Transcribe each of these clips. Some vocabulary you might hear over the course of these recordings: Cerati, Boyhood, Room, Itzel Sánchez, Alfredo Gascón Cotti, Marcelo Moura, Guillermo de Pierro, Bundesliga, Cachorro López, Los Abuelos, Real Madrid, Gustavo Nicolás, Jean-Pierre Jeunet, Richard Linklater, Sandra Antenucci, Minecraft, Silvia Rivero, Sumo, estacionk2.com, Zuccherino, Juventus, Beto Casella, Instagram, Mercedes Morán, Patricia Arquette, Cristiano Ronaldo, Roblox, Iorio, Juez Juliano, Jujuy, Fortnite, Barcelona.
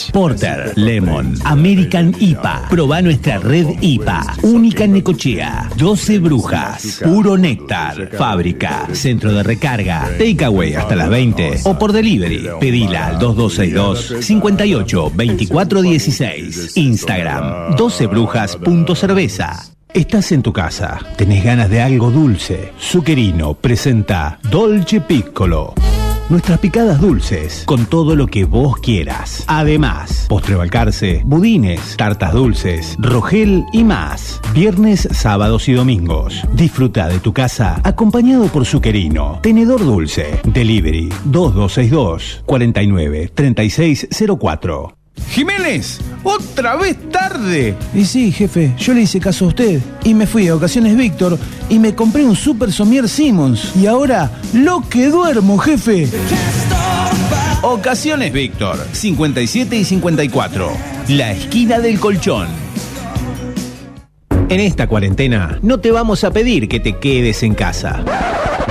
Spanish, Porter, Lemon, American IPA. Probá nuestra red IPA, única en Necochea. 12 brujas, puro néctar, fábrica, centro de recarga, takeaway hasta las 20 o por delivery. Pedila al 2262-58-2416. Instagram, 12brujas.cerveza. Estás en tu casa, tenés ganas de algo dulce. Zuccherino presenta Dolce Piccolo. Nuestras picadas dulces, con todo lo que vos quieras. Además, postre balcarce, budines, tartas dulces, rogel y más. Viernes, sábados y domingos. Disfruta de tu casa acompañado por Zuccherino. Tenedor dulce. Delivery 2262-493604. Jiménez, otra vez tarde. Y sí, jefe, yo le hice caso a usted y me fui a Ocasiones Víctor y me compré un Super Somier Simmons. Y ahora, lo que duermo, jefe. Ocasiones Víctor, 57 y 54, la esquina del colchón. En esta cuarentena no te vamos a pedir que te quedes en casa.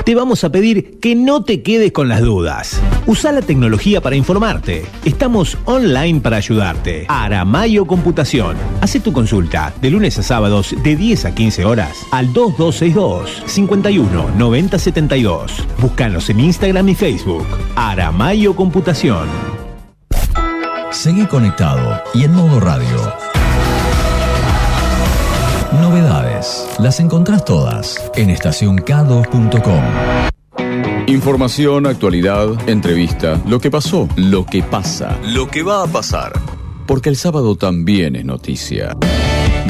Te vamos a pedir que no te quedes con las dudas. Usa la tecnología para informarte. Estamos online para ayudarte. Aramayo Computación. Hacé tu consulta de lunes a sábados de 10 a 15 horas al 2262-519072. Búscanos en Instagram y Facebook. Aramayo Computación. Seguí conectado y en modo radio. Novedades, las encontrás todas en estacionk2.com. Información, actualidad, entrevista, lo que pasó, lo que pasa, lo que va a pasar. Porque el sábado también es noticia.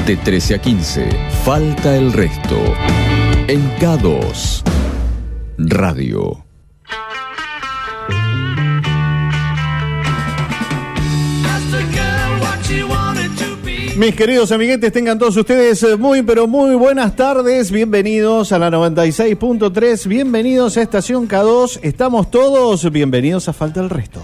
De 13 a 15, falta el resto. En K2 Radio. Mis queridos amiguetes, tengan todos ustedes muy, pero muy buenas tardes. Bienvenidos a la 96.3, bienvenidos a Estación K2. Estamos todos bienvenidos a Falta el Resto.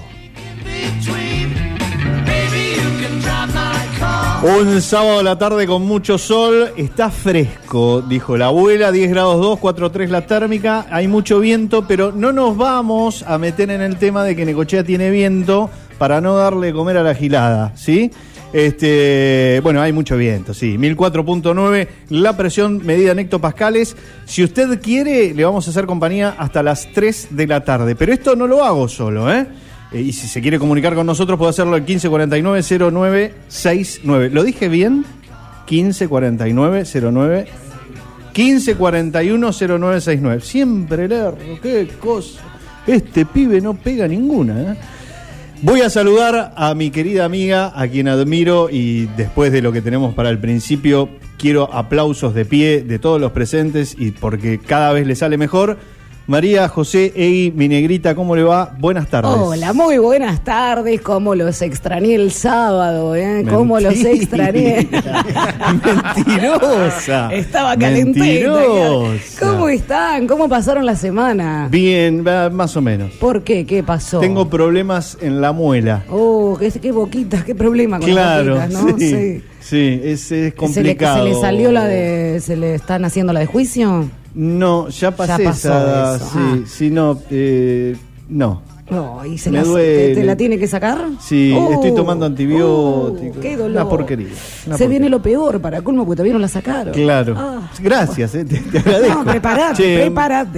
Un sábado a la tarde con mucho sol, está fresco, dijo la abuela, 10 grados 2, 4,3 la térmica, hay mucho viento, pero no nos vamos a meter en el tema de que Necochea tiene viento para no darle comer a la gilada, ¿sí? Bueno, hay mucho viento, sí. 1004.9, la presión medida en hectopascales. Si usted quiere, le vamos a hacer compañía hasta las 3 de la tarde. Pero esto no lo hago solo, ¿eh? Y si se quiere comunicar con nosotros, puede hacerlo al 1549-0969. ¿Lo dije bien? 1549-09... 1541-0969. Siempre le erro, qué cosa. Este pibe no pega ninguna, ¿eh? Voy a saludar a mi querida amiga, a quien admiro, y después de lo que tenemos para el principio, quiero aplausos de pie de todos los presentes y porque cada vez le sale mejor. María José Egui, mi negrita, ¿cómo le va? Buenas tardes. Hola, muy buenas tardes. ¿Cómo los extrañé el sábado? ¿Cómo los extrañé? Mentirosa. Estaba calentita. ¿Cómo están? ¿Cómo pasaron la semana? Bien, más o menos. ¿Por qué? ¿Qué pasó? Tengo problemas en la muela. Oh, qué boquitas, qué problema con las boquitas, ¿no? Sí, es complicado. ¿Se le salió la de... ¿Se le están haciendo la de juicio? No, ya pasé esa. Sí, ah. Sí, no. No, ¿y se ¿Te la tiene que sacar? Sí, estoy tomando antibióticos. ¡Qué dolor! Una porquería. Viene lo peor para colmo porque todavía no la sacaron. Claro. Ah. Gracias, te agradezco. No, prepárate.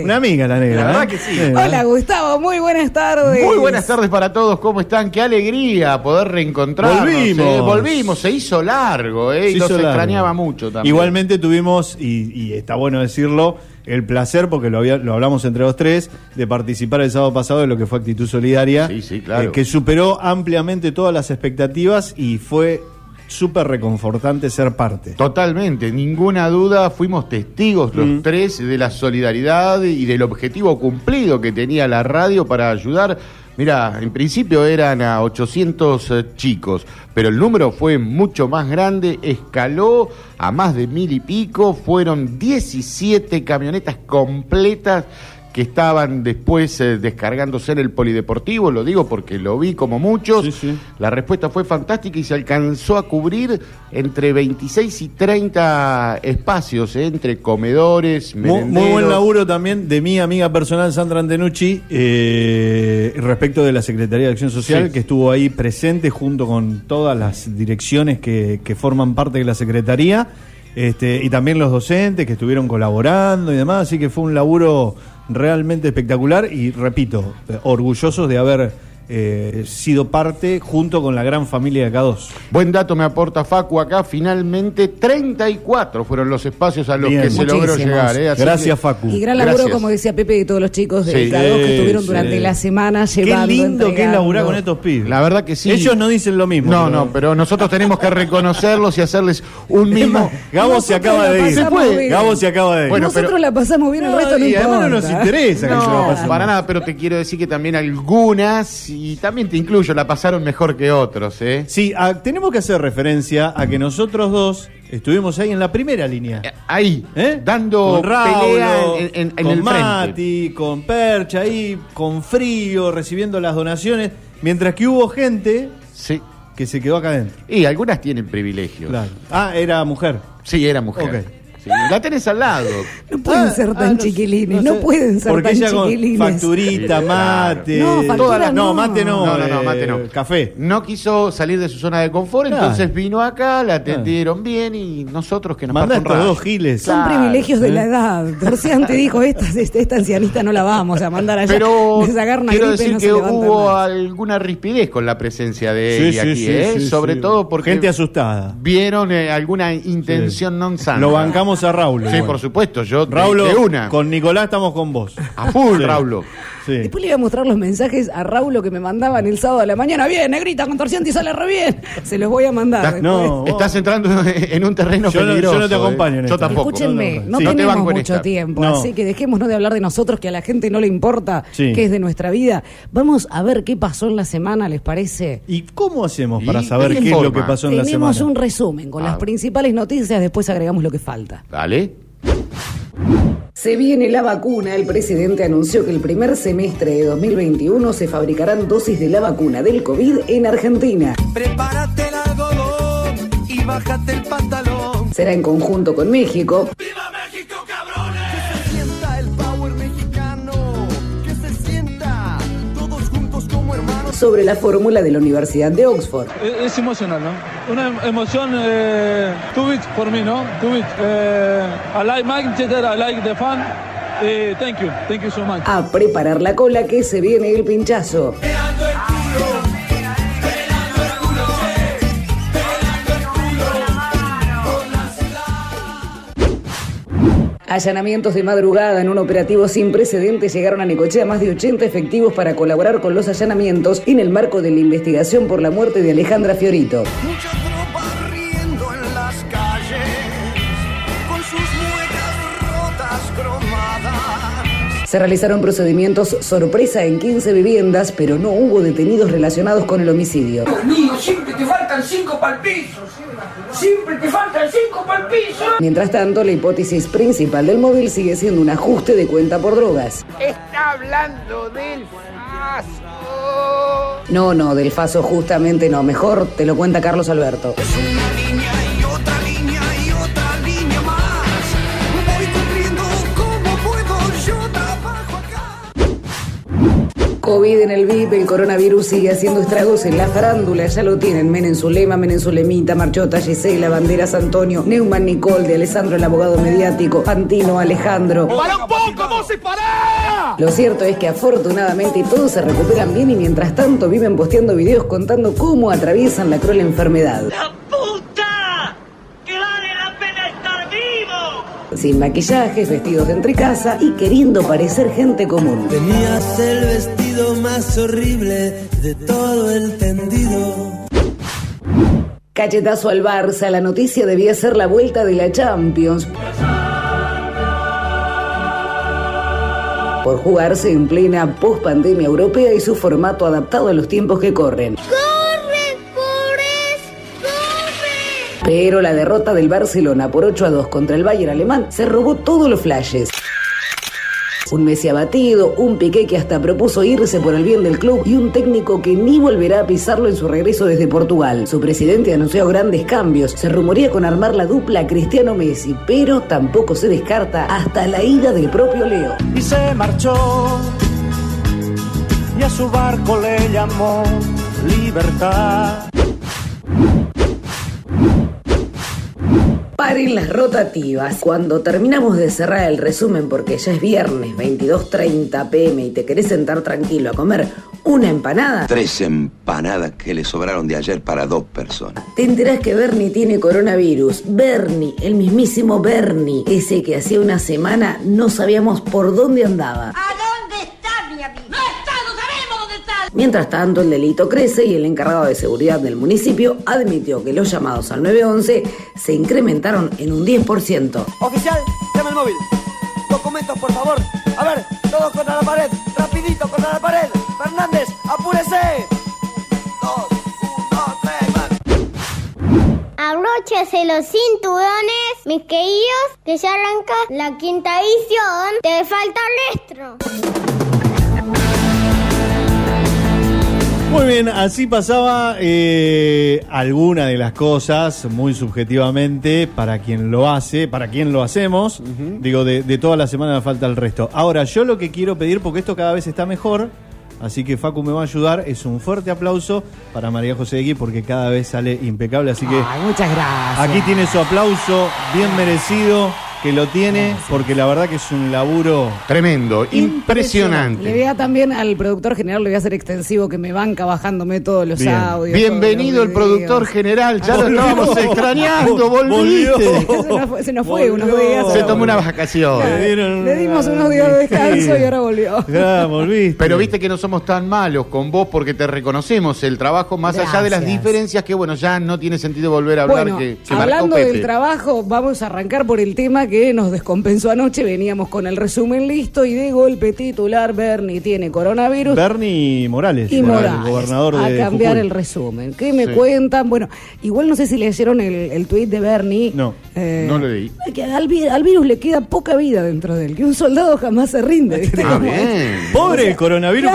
Una amiga la negra. La verdad que sí. Hola, Gustavo, muy buenas tardes. Muy buenas tardes para todos, ¿cómo están? Qué alegría poder reencontrarnos. Volvimos, se hizo largo, y los extrañaba mucho también. Igualmente tuvimos, y está bueno decirlo, el placer, porque lo hablamos entre los tres, de participar el sábado pasado de lo que fue Actitud Solidaria, sí, claro. Que superó ampliamente todas las expectativas y fue súper reconfortante ser parte. Totalmente, ninguna duda, fuimos testigos los tres de la solidaridad y del objetivo cumplido que tenía la radio para ayudar. Mirá, en principio eran a 800 chicos, pero el número fue mucho más grande, escaló a más de 1000 y pico, fueron 17 camionetas completas que estaban después descargándose en el polideportivo, lo digo porque lo vi como muchos, sí, sí. La respuesta fue fantástica y se alcanzó a cubrir entre 26 y 30 espacios, entre comedores, merenderos. Muy buen laburo también de mi amiga personal Sandra Antenucci, respecto de la Secretaría de Acción Social, sí, que estuvo ahí presente junto con todas las direcciones que forman parte de la Secretaría, y también los docentes que estuvieron colaborando y demás, así que fue un laburo realmente espectacular y, repito, orgullosos de haber sido parte junto con la gran familia de K2. Buen dato me aporta Facu acá, finalmente 34 fueron los espacios a los bien, que se logró llegar. Gracias, que... Facu. Y gran laburo, gracias, como decía Pepe, de todos los chicos de sí, K2 que estuvieron durante la semana llevando, qué lindo, entregando, que es laburar con estos pibes. La verdad que sí. Ellos no dicen lo mismo. No, no, pero nosotros tenemos que reconocerlos y hacerles un mismo. Gabo se acaba de ir. Se fue. Gabo se acaba de ir. Bueno, nosotros pero... la pasamos bien, el resto no importa. Además no nos interesa que se lo pasemos. Para nada, pero te quiero decir que también algunas... Y también te incluyo, la pasaron mejor que otros, ¿eh? Sí, tenemos que hacer referencia a que nosotros dos estuvimos ahí en la primera línea. Ahí, ¿eh? Dando Raúl, pelea en con el Mati, frente, con Percha, ahí, con frío, recibiendo las donaciones, mientras que hubo gente sí, que se quedó acá adentro. Y algunas tienen privilegios. Claro. Ah, ¿era mujer? Sí, era mujer. Okay. La tenés al lado. No pueden ser tan chiquilines, no pueden ser tan chiquilines. Porque ella con facturita, mate... No, factura no. No, mate no. No, mate no. Café. No quiso salir de su zona de confort, claro, entonces vino acá, la atendieron bien y nosotros que nos mandaron dos giles. Son privilegios de la edad. Torcián te dijo, esta ancianita no la vamos a mandar allá. Pero quiero decir que hubo alguna rispidez con la presencia de ella aquí, sobre todo porque... Gente asustada. Vieron alguna intención no sana. Lo bancamos a Raúl. Sí, bueno, por supuesto, yo Raúl, de una. Con Nicolás estamos con vos. A full, sí. Raúl. Sí. Después le iba a mostrar los mensajes a Raúl que me mandaban el sábado a la mañana. Bien, negrita, contorsión, sale re bien. Se los voy a mandar. No, estás entrando en un terreno peligroso. Yo no te acompaño en esto. Yo tampoco. Escúchenme, no tenemos mucho tiempo, así que dejémonos de hablar de nosotros, que a la gente no le importa, que es de nuestra vida. Vamos a ver qué pasó en la semana, ¿les parece? ¿Y cómo hacemos para saber qué es lo que pasó en la semana? Tenemos un resumen con las principales noticias, después agregamos lo que falta. Dale. Se viene la vacuna. El presidente anunció que el primer semestre de 2021 se fabricarán dosis de la vacuna del COVID en Argentina. Prepárate el algodón y bájate el pantalón. Será en conjunto con México. ¡Viva México, cabrones! Que se sienta el power mexicano, que se sienta todos juntos como hermanos. Sobre la fórmula de la Universidad de Oxford. Es emocional, ¿no? Una emoción, too big por mí, ¿no? Too big. I like Manchester, I like the fan. Thank you so much. A preparar la cola que se viene el pinchazo. Pelando el culo, pelando el culo, pelando el culo, con la ciudad. Allanamientos de madrugada en un operativo sin precedentes llegaron a Necochea más de 80 efectivos para colaborar con los allanamientos en el marco de la investigación por la muerte de Alejandra Fiorito. Se realizaron procedimientos sorpresa en 15 viviendas, pero no hubo detenidos relacionados con el homicidio. Dios mío, siempre te faltan 5 para el piso. Siempre te faltan 5 para el piso. Mientras tanto, la hipótesis principal del móvil sigue siendo un ajuste de cuenta por drogas. Está hablando del faso. No, del faso justamente no. Mejor te lo cuenta Carlos Alberto. Es una línea y otra línea y otra línea más. Voy cumpliendo como puedo yo. COVID en el VIP, el coronavirus sigue haciendo estragos en la farándula, ya lo tienen Men en su lema, Men en su lemita, Marchota, Gisela, Banderas, Antonio, Neumann, Nicole, de Alessandro, el abogado mediático, Fantino, Alejandro. ¡Para un poco, vos y pará! Lo cierto es que afortunadamente todos se recuperan bien y mientras tanto viven posteando videos contando cómo atraviesan la cruel enfermedad. ¡La puta! ¡Que vale la pena estar vivo! Sin maquillajes, vestidos de entrecasa y queriendo parecer gente común. Tenías el vestido más horrible de todo el tendido. Cachetazo al Barça, la noticia debía ser la vuelta de la Champions. Por jugarse en plena pospandemia europea y su formato adaptado a los tiempos que corren. ¡Corre, Forest! Pero la derrota del Barcelona por 8-2 contra el Bayern alemán se robó todos los flashes. un Messi abatido, un Piqué que hasta propuso irse por el bien del club y un técnico que ni volverá a pisarlo en su regreso desde Portugal. Su presidente anunció grandes cambios, se rumorea con armar la dupla Cristiano-Messi, pero tampoco se descarta hasta la ida del propio Leo. Y se marchó, y a su barco le llamó Libertad. Paren las rotativas. Cuando terminamos de cerrar el resumen, porque ya es viernes 22:30 p.m. y te querés sentar tranquilo a comer una empanada, 3 empanadas que le sobraron de ayer para 2 personas, te enterás que Bernie tiene coronavirus. Bernie, el mismísimo Bernie, ese que hacía una semana no sabíamos por dónde andaba. Mientras tanto, el delito crece y el encargado de seguridad del municipio admitió que los llamados al 911 se incrementaron en un 10%. Oficial, llama el móvil. Documentos, por favor. A ver, todos contra la pared. Rapidito, contra la pared. Fernández, apúrese. 2, 1, 3, más. Abróchese los cinturones, mis queridos, que ya arranca la quinta edición. Te falta el resto. Muy bien, así pasaba alguna de las cosas, muy subjetivamente, para quien lo hace, para quien lo hacemos. Uh-huh. Digo, de toda la semana falta el resto. Ahora, yo lo que quiero pedir, porque esto cada vez está mejor, así que Facu me va a ayudar, es un fuerte aplauso para María José Egui, porque cada vez sale impecable, así que... Ay, muchas gracias. Aquí tiene su aplauso, bien merecido, que lo tiene, porque la verdad que es un laburo tremendo, impresionante. Le voy a también al productor general, le voy a hacer extensivo, que me banca bajándome todos los bien. Audios. Bienvenido el productor general, ya lo estábamos extrañando, volviste. Se nos fue unos días. Se tomó una vacación. Le dimos unos días de descanso y ahora volvió. Ya, volviste. Pero viste que no somos tan malos con vos, porque te reconocemos el trabajo más allá de las diferencias, que bueno, ya no tiene sentido volver a hablar. Bueno, que hablando del trabajo, vamos a arrancar por el tema que nos descompensó anoche. Veníamos con el resumen listo y de golpe titular: Bernie tiene coronavirus. Bernie Morales, el gobernador de Jujuy. A cambiar el resumen. ¿Qué me cuentan? Bueno, igual no sé si leyeron el tuit de Bernie. No, no lo leí. Que al virus le queda poca vida dentro de él, que un soldado jamás se rinde, ¿viste? Ah, bien. Pobre, o sea, el coronavirus.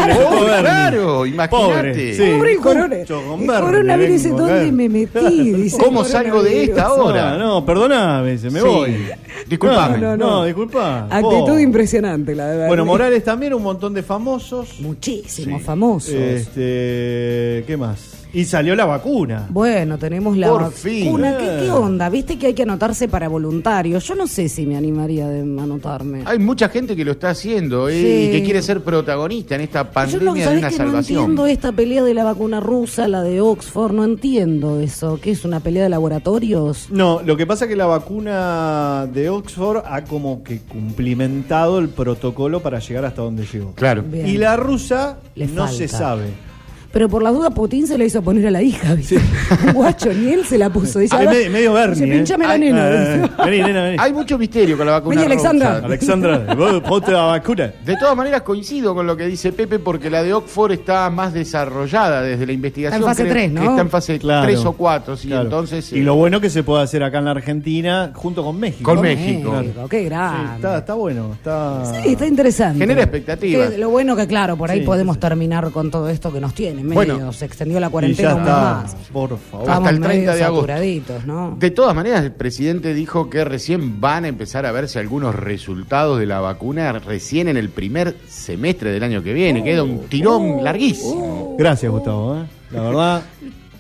Claro, imagínate. Pobre el coronavirus. Dice, ¿dónde me metí? Dice, ¿cómo salgo de esta ahora? No, perdóname, se me voy. Disculpame. No, disculpa. Actitud impresionante, la verdad. Bueno, Morales también, un montón de famosos. Muchísimos famosos. ¿Qué más? Y salió la vacuna. Bueno, tenemos la vacuna. ¿Qué onda? Viste que hay que anotarse para voluntarios. Yo no sé si me animaría de anotarme. Hay mucha gente que lo está haciendo y que quiere ser protagonista en esta pandemia. Yo de una que salvación. No entiendo esta pelea de la vacuna rusa, la de Oxford. No entiendo eso. ¿Qué es, una pelea de laboratorios? No, lo que pasa es que la vacuna de Oxford ha como que cumplimentado el protocolo para llegar hasta donde llegó. Claro. Bien. Y la rusa se sabe. Pero por la duda, Putin se la hizo poner a la hija, ¿viste? Sí. Un guacho, ni él se la puso. Ella, medio Bernie. Pinchame la nena. Vení, nena, vení. Hay mucho misterio con la vacuna. Vení, Alexandra. Rosa. Alexandra, vos ponte la vacuna. De todas maneras, coincido con lo que dice Pepe, porque la de Oxford está más desarrollada desde la investigación. Está en fase 3, ¿no? Que está en fase 3 o 4, sí. Claro. Entonces, y lo bueno que se puede hacer acá en la Argentina, junto con México. Con México. Claro. Qué grande. Sí, está bueno. Sí, está interesante. Genera expectativas. Lo bueno que, claro, por ahí podemos terminar con todo esto que nos tiene. Bueno, se extendió la cuarentena un más. Por favor. Estamos hasta el 30 de agosto. ¿No? De todas maneras, el presidente dijo que recién van a empezar a verse algunos resultados de la vacuna recién en el primer semestre del año que viene. Queda un tirón larguísimo. Gracias, Gustavo. La verdad...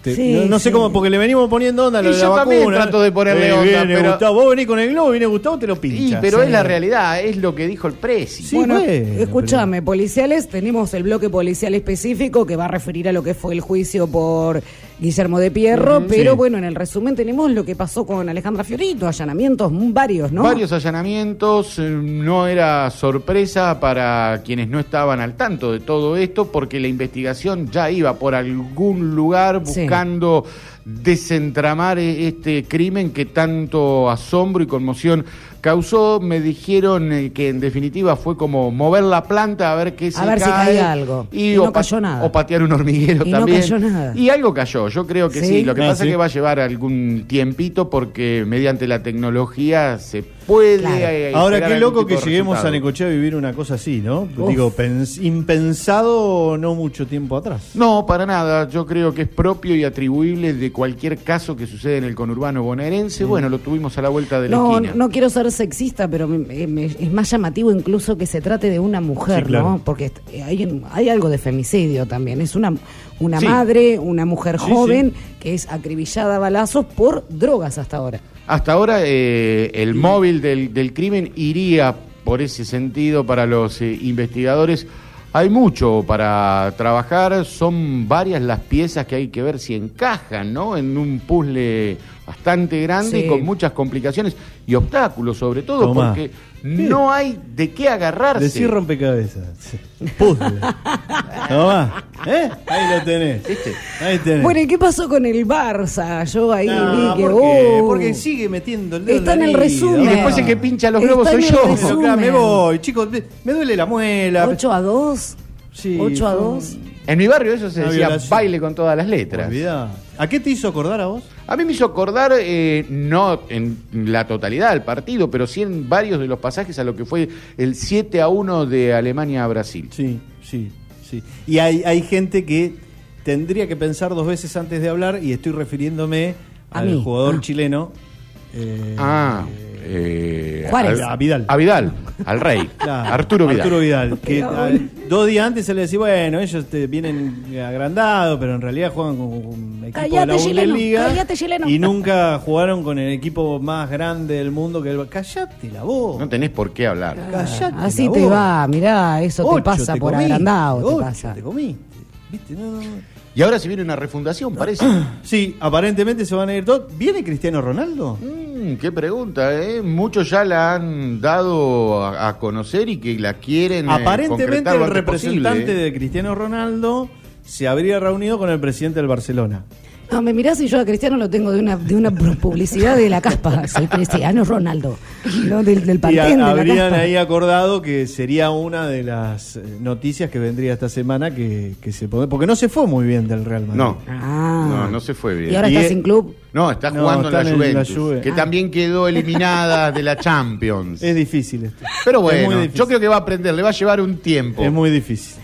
No sé cómo, porque le venimos poniendo onda a la vacuna. Yo también trato de ponerle onda, pero... Gustavo, vos venís con el globo, viene Gustavo, te lo pinchas. Sí, pero es la realidad, es lo que dijo el presi. Sí, bueno, escúchame, pero... policiales, tenemos el bloque policial específico que va a referir a lo que fue el juicio por Guillermo de Pierro, bueno, en el resumen tenemos lo que pasó con Alejandra Fiorito, allanamientos, varios, ¿no? Varios allanamientos, no era sorpresa para quienes no estaban al tanto de todo esto, porque la investigación ya iba por algún lugar buscando desentramar este crimen que tanto asombro y conmoción causó. Me dijeron que en definitiva fue como mover la planta a ver qué se cae. A ver si cae algo. Y no cayó nada. O patear un hormiguero también. No cayó nada. Y algo cayó, yo creo que sí. Lo que pasa es que va a llevar algún tiempito, porque mediante la tecnología se puede... Claro. Ahora, qué loco que lleguemos a Necochea a vivir una cosa así, ¿no? Uf. Digo, impensado no mucho tiempo atrás. No, para nada. Yo creo que es propio y atribuible de cualquier caso que sucede en el conurbano bonaerense. Mm. Bueno, lo tuvimos a la vuelta de la esquina. No quiero ser sexista, pero es más llamativo incluso que se trate de una mujer, sí, claro, ¿no? Porque hay algo de femicidio también. Es una sí, madre, una mujer sí, joven, sí, que es acribillada a balazos por drogas hasta ahora. Hasta ahora el móvil del crimen iría por ese sentido para los investigadores. Hay mucho para trabajar, son varias las piezas que hay que ver si encajan, ¿no? En un puzzle bastante grande, sí, y con muchas complicaciones y obstáculos, sobre todo, Tomá, porque no hay de qué agarrarse. Decir rompecabezas, puzzle. Tomá, ahí lo tenés. ¿Viste? Ahí tenés. Bueno, ¿y qué pasó con el Barça? Yo ahí vi que... Porque sigue metiendo el dedo. Está en el resumen. Y después el que pincha los globos soy yo. Claro, me voy, chicos, me duele la muela. 8-2 Sí, 8-2 En mi barrio eso se decía violación, baile con todas las letras. Olvidá. ¿A qué te hizo acordar a vos? A mí me hizo acordar, no en la totalidad del partido, pero sí en varios de los pasajes a lo que fue el 7-1 de Alemania a Brasil. Sí, sí, sí. Y hay gente que tendría que pensar dos veces antes de hablar, y estoy refiriéndome al jugador chileno. Juárez. A Vidal, al rey, claro, Arturo Vidal, que dos días antes se le decía, bueno, ellos vienen agrandados, pero en realidad juegan con un equipo de la Bundesliga, y nunca jugaron con el equipo más grande del mundo, que el... Callate la voz. No tenés por qué hablar. Callate así la te voz. Va, mirá, eso 8 te pasa te por comiste, agrandado. 8 te pasa. Te comiste, ¿viste? No. Y ahora se viene una refundación, parece. Sí, aparentemente se van a ir todos. ¿Viene Cristiano Ronaldo? Qué pregunta, ¿eh? Muchos ya la han dado a conocer y que la quieren aparentemente el representante posible, de Cristiano Ronaldo se habría reunido con el presidente del Barcelona. No, me mirás y yo a Cristiano lo tengo de una publicidad de la caspa. Soy Cristiano Ronaldo, ¿no? Del Pantén, de habrían la caspa. Ahí acordado que sería una de las noticias que vendría esta semana, que se puede, porque no se fue muy bien del Real Madrid. No, no se fue bien. ¿Y ahora está sin club? No, está jugando en la Juventus, que también quedó eliminada de la Champions. Es difícil esto. Pero bueno, difícil. Yo creo que va a aprender, le va a llevar un tiempo. Es muy difícil.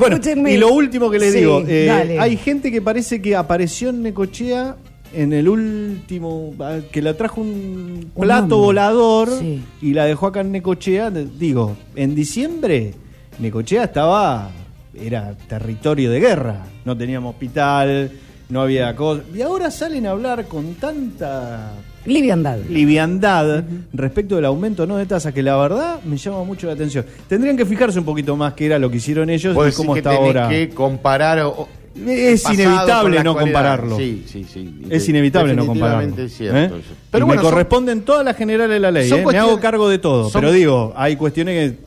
Bueno, y lo último que les digo, hay gente que parece que apareció en Necochea en el último, que la trajo un plato volador, sí, y la dejó acá en Necochea. Digo, en diciembre Necochea era territorio de guerra, no teníamos hospital, no había cosa, y ahora salen a hablar con tanta liviandad respecto del aumento de tasas, que la verdad me llama mucho la atención. Tendrían que fijarse un poquito más qué era lo que hicieron ellos y cómo está ahora. Que comparar es inevitable no compararlo. Sí. Es inevitable no compararlo. Cierto, ¿eh? Pero bueno, me corresponden todas las generales de la ley. Me hago cargo de todo. Pero digo, hay cuestiones que...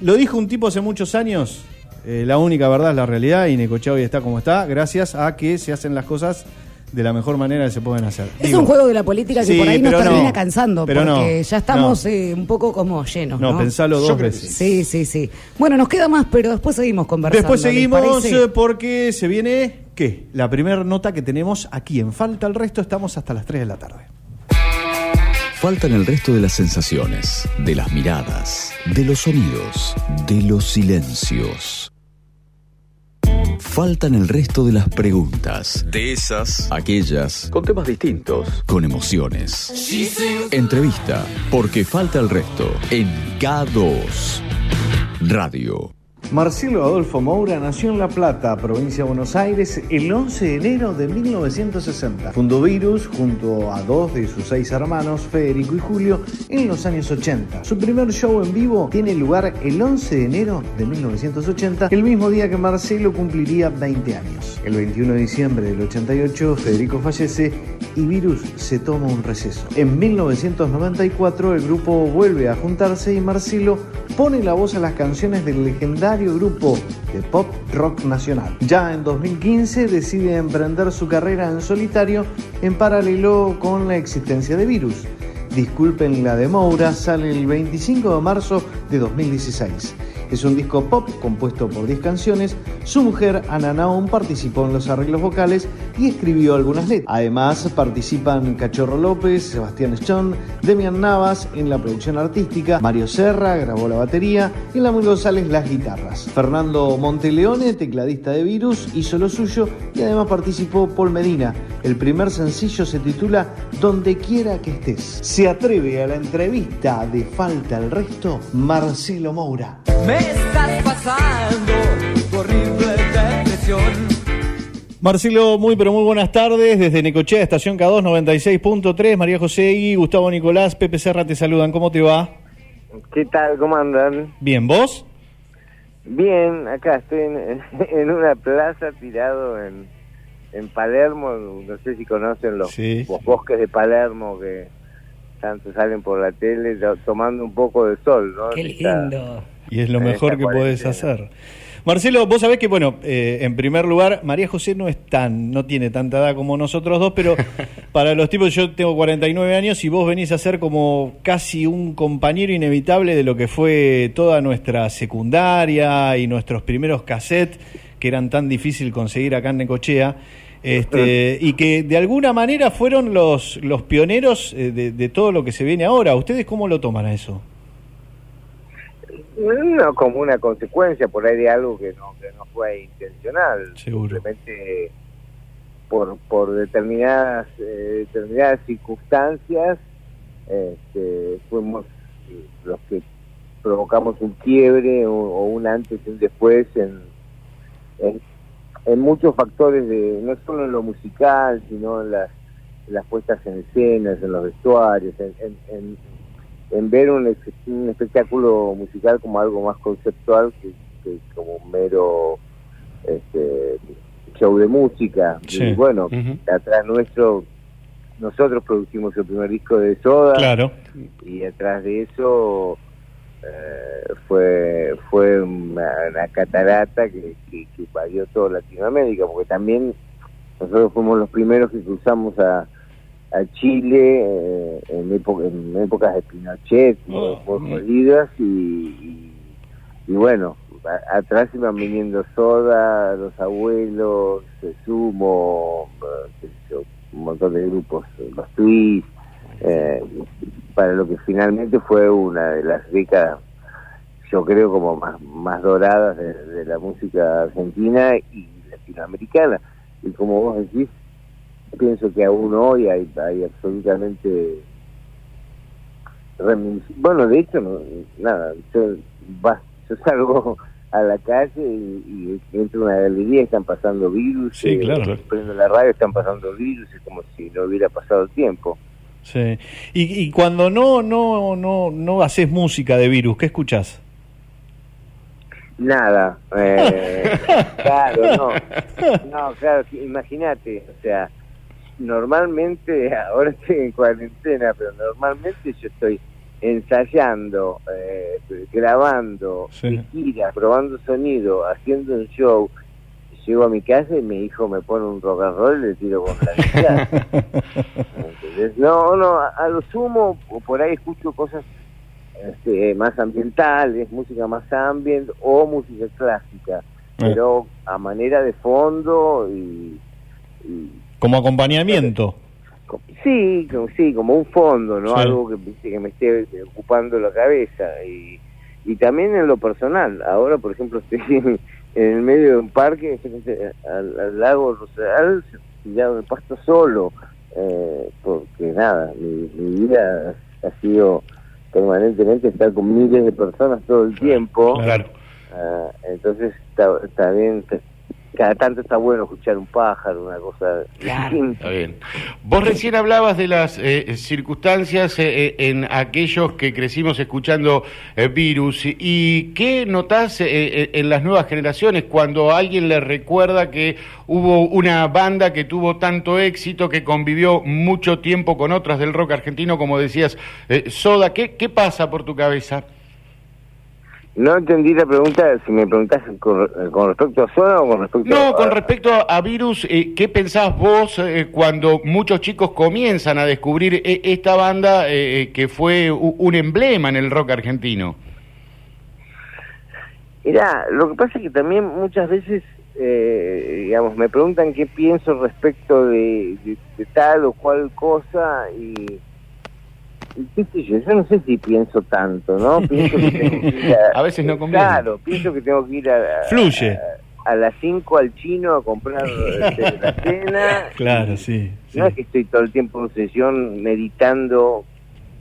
Lo dijo un tipo hace muchos años, la única verdad es la realidad, y Necochea hoy está como está, gracias a que se hacen las cosas de la mejor manera que se pueden hacer. Es un juego de la política que por ahí nos termina cansando, porque ya estamos un poco como llenos, ¿no? Pensalo dos veces. Sí. Bueno, nos queda más, pero después seguimos conversando. Después seguimos porque se viene, ¿qué? La primera nota que tenemos aquí en Falta el Resto. Estamos hasta las 3 de la tarde. Faltan el resto de las sensaciones, de las miradas, de los sonidos, de los silencios. Faltan el resto de las preguntas, de esas, aquellas, con temas distintos, con emociones. Entrevista, porque falta el resto, en K2 Radio. Marcelo Adolfo Moura nació en La Plata, provincia de Buenos Aires, el 11 de enero de 1960. Fundó Virus junto a dos de sus 6 hermanos, Federico y Julio, en los años 80. Su primer show en vivo tiene lugar el 11 de enero de 1980, el mismo día que Marcelo cumpliría 20 años. El 21 de diciembre del 88, Federico fallece y Virus se toma un receso. En 1994, el grupo vuelve a juntarse y Marcelo pone la voz a las canciones del legendario grupo de pop rock nacional. Ya en 2015 decide emprender su carrera en solitario en paralelo con la existencia de Virus. Disculpen la demora, sale el 25 de marzo de 2016. Es un disco pop compuesto por 10 canciones. Su mujer, Ana Naum, participó en los arreglos vocales y escribió algunas letras. Además participan Cachorro López, Sebastián Schon, Demian Navas en la producción artística, Mario Serra grabó la batería y Lamuel González las guitarras. Fernando Monteleone, tecladista de Virus, hizo lo suyo y además participó Paul Medina. El primer sencillo se titula Donde quiera que estés. Se atreve a la entrevista de Falta el Resto, Marcelo Moura. Me estás pasando horrible depresión. Marcelo, muy pero muy buenas tardes, desde Necochea, Estación K2, 96.3, María José y Gustavo Nicolás, Pepe Serra te saludan, ¿cómo te va? ¿Qué tal, cómo andan? Bien, ¿vos? Bien, acá estoy en una plaza tirado en Palermo, no sé si conocen los bosques de Palermo que tanto salen por la tele, tomando un poco de sol, ¿no? ¡Qué lindo! Y es lo mejor que podés hacer. Marcelo, vos sabés que, bueno, en primer lugar, María José no tiene tanta edad como nosotros dos, pero para los tipos, yo tengo 49 años y vos venís a ser como casi un compañero inevitable de lo que fue toda nuestra secundaria y nuestros primeros cassettes, que eran tan difícil conseguir acá en Necochea, y que de alguna manera fueron los pioneros de todo lo que se viene ahora. ¿Ustedes cómo lo toman a eso? No como una consecuencia por ahí de algo que no fue intencional. Seguro. Simplemente por determinadas circunstancias fuimos los que provocamos un quiebre o un antes y un después en muchos factores, no solo en lo musical, sino en las puestas en escenas, en los vestuarios, en ver un espectáculo musical como algo más conceptual que como un mero show de música. Sí. Y bueno, atrás nuestro, nosotros producimos el primer disco de Soda. Claro. Y atrás de eso fue una catarata que invadió toda Latinoamérica, porque también nosotros fuimos los primeros que cruzamos a Chile en épocas de Pinochet, jodidas, y bueno, atrás iban viniendo Soda, Los Abuelos, Sumo, un montón de grupos, los Twists, para lo que finalmente fue una de las décadas, yo creo, como más doradas de la música argentina y latinoamericana. Y como vos decís, pienso que aún hoy hay absolutamente... Bueno, de hecho, yo salgo a la calle y entro a una galería, están pasando Virus. Sí, claro. Prendo la radio, están pasando Virus, es como si no hubiera pasado tiempo. Sí. Y cuando no haces música de Virus, ¿qué escuchás? Nada. Claro, no, claro, imagínate, o sea... Normalmente, ahora estoy en cuarentena, pero normalmente yo estoy ensayando, grabando, giras, probando sonido, haciendo un show. Llego a mi casa y mi hijo me pone un rock and roll y le tiro con la guitarra. Entonces, a lo sumo, por ahí escucho cosas más ambientales, música más ambient o música clásica, pero a manera de fondo y como acompañamiento. Sí, como un fondo, ¿no? Sí. Algo que me esté ocupando la cabeza. Y también en lo personal. Ahora, por ejemplo, estoy en el medio de un parque, al lago Rosal, tirado en el pasto solo. Porque nada, mi vida ha sido permanentemente estar con miles de personas todo el tiempo. Claro. Entonces, está bien... Cada tanto está bueno escuchar un pájaro, una cosa... Claro, está bien. Vos recién hablabas de las circunstancias en aquellos que crecimos escuchando Virus. ¿Y qué notás en las nuevas generaciones cuando alguien le recuerda que hubo una banda que tuvo tanto éxito, que convivió mucho tiempo con otras del rock argentino, como decías, Soda? ¿Qué pasa por tu cabeza? No entendí la pregunta, si me preguntás con respecto a Soda o con respecto a... No, con respecto a Virus, ¿qué pensás vos cuando muchos chicos comienzan a descubrir esta banda que fue un emblema en el rock argentino? Mirá, lo que pasa es que también muchas veces digamos, me preguntan qué pienso respecto de tal o cual cosa y qué sé yo no sé si pienso tanto, ¿no? Pienso que tengo que ir a veces no conviene. Claro, pienso que tengo que ir fluye. A las 5 al chino a comprar la cena. Claro, sí, sí. No es que estoy todo el tiempo en sesión meditando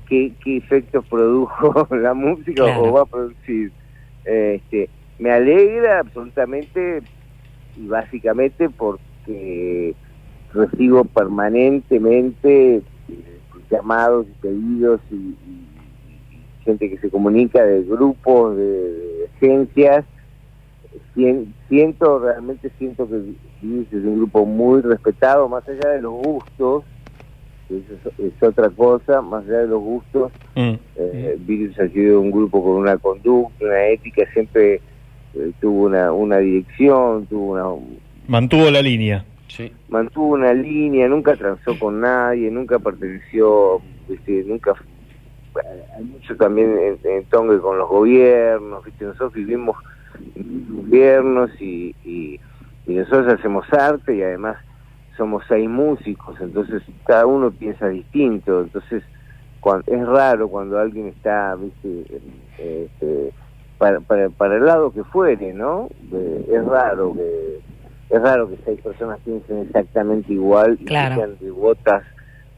qué efectos produjo la música, claro, o va a producir. Me alegra absolutamente y básicamente porque recibo permanentemente llamados y pedidos y gente que se comunica de grupos, de agencias. Realmente siento que es un grupo muy respetado, más allá de los gustos, eso es otra cosa, más allá de los gustos, Virus ha sido un grupo con una conducta, una ética, siempre tuvo una dirección, mantuvo la línea. Sí. Mantuvo una línea, nunca transó con nadie, nunca perteneció, nunca... Mucho también en tongue con los gobiernos, nosotros vivimos... gobiernos y nosotros hacemos arte y además somos 6 músicos, entonces cada uno piensa distinto, entonces es raro cuando alguien está para el lado que fuere, ¿no? Es raro que 6 personas piensen exactamente igual y claro, sean devotas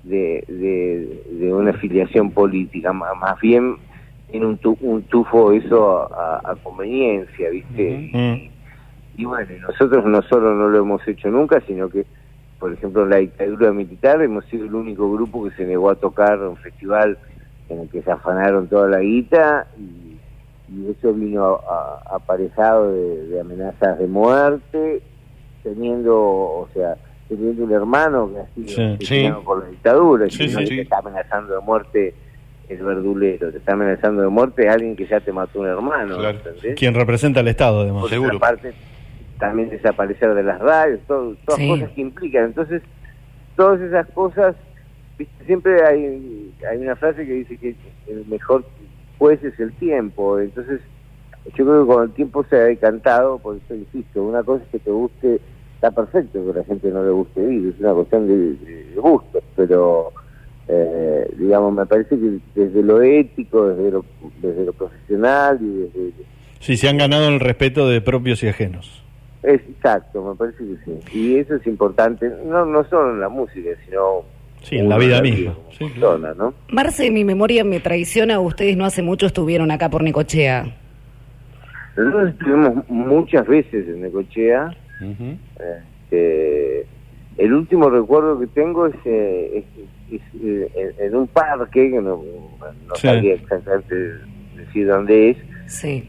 de una afiliación política, más bien en un tufo eso a conveniencia, ¿viste? Y bueno, nosotros no solo no lo hemos hecho nunca, sino que, por ejemplo, en la dictadura militar hemos sido el único grupo que se negó a tocar un festival en el que se afanaron toda la guita y eso vino aparejado de amenazas de muerte, teniendo un hermano que ha sido asesinado por la dictadura, que está amenazando de muerte el verdulero, te está amenazando de muerte a alguien que ya te mató un hermano, claro, quien representa al Estado, además. Por seguro. Aparte, también desaparecer de las radios, todas cosas que implican. Entonces, todas esas cosas, ¿viste? Siempre hay una frase que dice que el mejor juez es el tiempo. Entonces, yo creo que con el tiempo se ha decantado, por eso insisto, una cosa es que te guste, está perfecto que a la gente no le guste vivir, es una cuestión de gusto, pero... digamos, me parece que desde lo ético, desde lo profesional y desde... Sí, se han ganado el respeto de propios y ajenos. Exacto, me parece que sí. Y eso es importante, no solo en la música, sino... Sí, en la vida misma. Sí, persona, ¿no? Marce, mi memoria me traiciona, ustedes no hace mucho estuvieron acá por Necochea. Nosotros estuvimos muchas veces en Necochea. El último recuerdo que tengo es en un parque, que no sabía exactamente decir dónde es,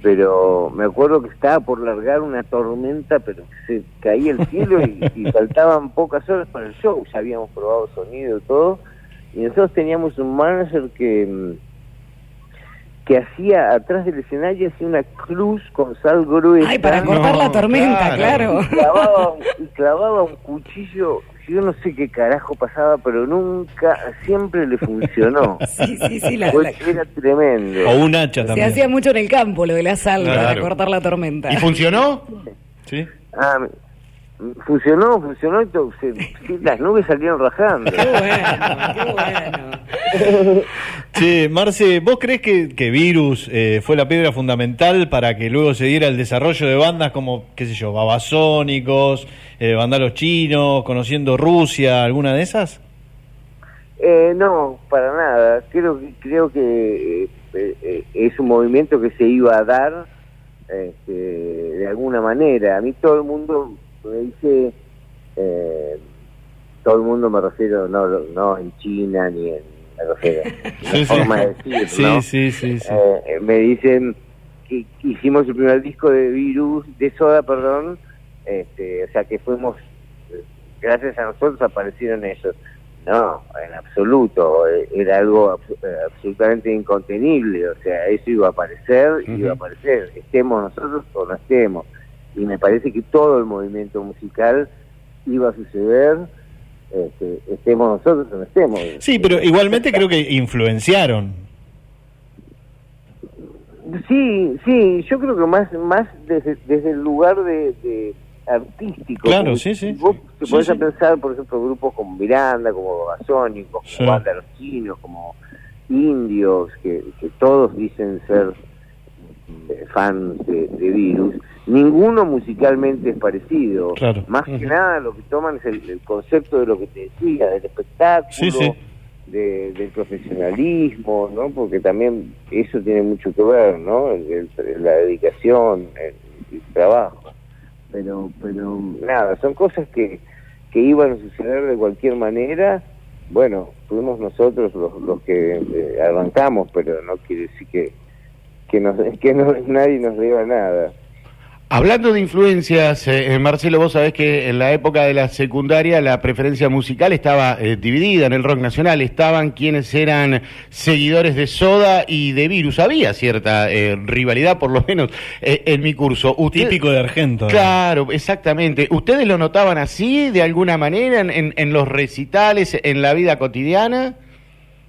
pero me acuerdo que estaba por largar una tormenta, pero se caía el cielo y faltaban pocas horas para el show, ya habíamos probado sonido, todo, y nosotros teníamos un manager que hacía atrás del escenario una cruz con sal gruesa. Ay, para cortar la tormenta, claro. Y clavaba un cuchillo, yo no sé qué carajo pasaba, pero nunca, siempre le funcionó. Sí, era tremendo. O un hacha también. Se hacía mucho en el campo lo de la sal para cortar la tormenta. ¿Y funcionó? Sí. Funcionó, entonces, las nubes salieron rajando. Qué bueno. Sí, Marce, ¿vos crees que Virus fue la piedra fundamental para que luego se diera el desarrollo de bandas como, qué sé yo, Babasónicos, Bandalos Chinos, Conociendo Rusia, alguna de esas? No, para nada. Creo que es un movimiento que se iba a dar de alguna manera. A mí todo el mundo me refiero, no en China ni en forma de decir, ¿no? Sí. Me dicen que hicimos el primer disco de Soda, o sea que fuimos, gracias a nosotros aparecieron ellos. No, en absoluto, era algo absolutamente incontenible, o sea, eso iba a aparecer, estemos nosotros o no estemos. Y me parece que todo el movimiento musical iba a suceder, estemos nosotros o no estemos. Sí, pero igualmente creo que influenciaron. Sí, yo creo que más desde el lugar de artístico. Claro, sí, sí. Vos te podés pensar, por ejemplo, grupos como Miranda, como Babasónicos, como Banda Los Chinos, como Indios, que todos dicen ser fans de Virus. Ninguno musicalmente es parecido. Claro. Más que nada lo que toman es el concepto de lo que te decía, del espectáculo, del profesionalismo, ¿no? Porque también eso tiene mucho que ver, ¿no? La dedicación, el trabajo. Pero nada, son cosas que iban a suceder de cualquier manera. Bueno, fuimos nosotros los que arrancamos, pero no quiere decir que nadie nos deba nada. Hablando de influencias, Marcelo, vos sabés que en la época de la secundaria la preferencia musical estaba dividida en el rock nacional. Estaban quienes eran seguidores de Soda y de Virus. Había cierta rivalidad, por lo menos en mi curso. Típico de Argento. Claro, exactamente. ¿Ustedes lo notaban así, de alguna manera, en los recitales, en la vida cotidiana?